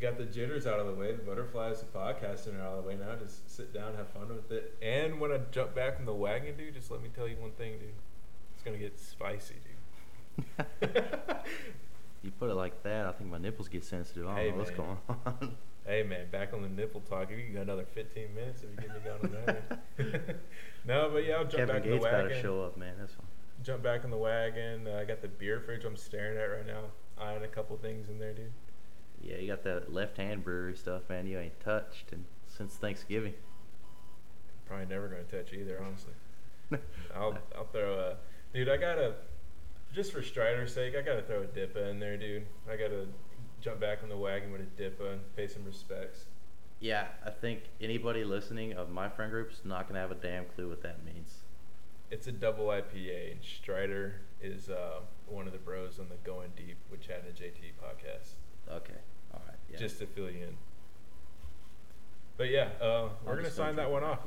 got the jitters out of the way, the butterflies, the podcasting are out of the way now. Just sit down, have fun with it. And when I jump back from the wagon, dude, just let me tell you one thing, dude. It's going to get spicy, dude. You put it like that, I think my nipples get sensitive. I don't hey, know man. What's going on. Hey, man, back on the nipple talk. You got another fifteen minutes if you get me down on that. No, but yeah, I'll jump Kevin back Gates in the wagon. Kevin Gates got to show up, man. That's fun. Jump back in the wagon. Uh, I got the beer fridge I'm staring at right now, eyeing a couple things in there, dude. Yeah, you got that left-hand brewery stuff, man. You ain't touched and since Thanksgiving. Probably never going to touch either, honestly. I'll I'll throw a... Dude, I got to... Just for Strider's sake, I got to throw a dippa in there, dude. I got to jump back on the wagon with a dippa and pay some respects. Yeah, I think anybody listening of my friend group's not going to have a damn clue what that means. It's a double I P A, and Strider is uh, one of the bros on the Going Deep with Chad and J T podcast. Okay. All right. Yeah. Just to fill you in. But yeah, uh, we're going to sign that one off.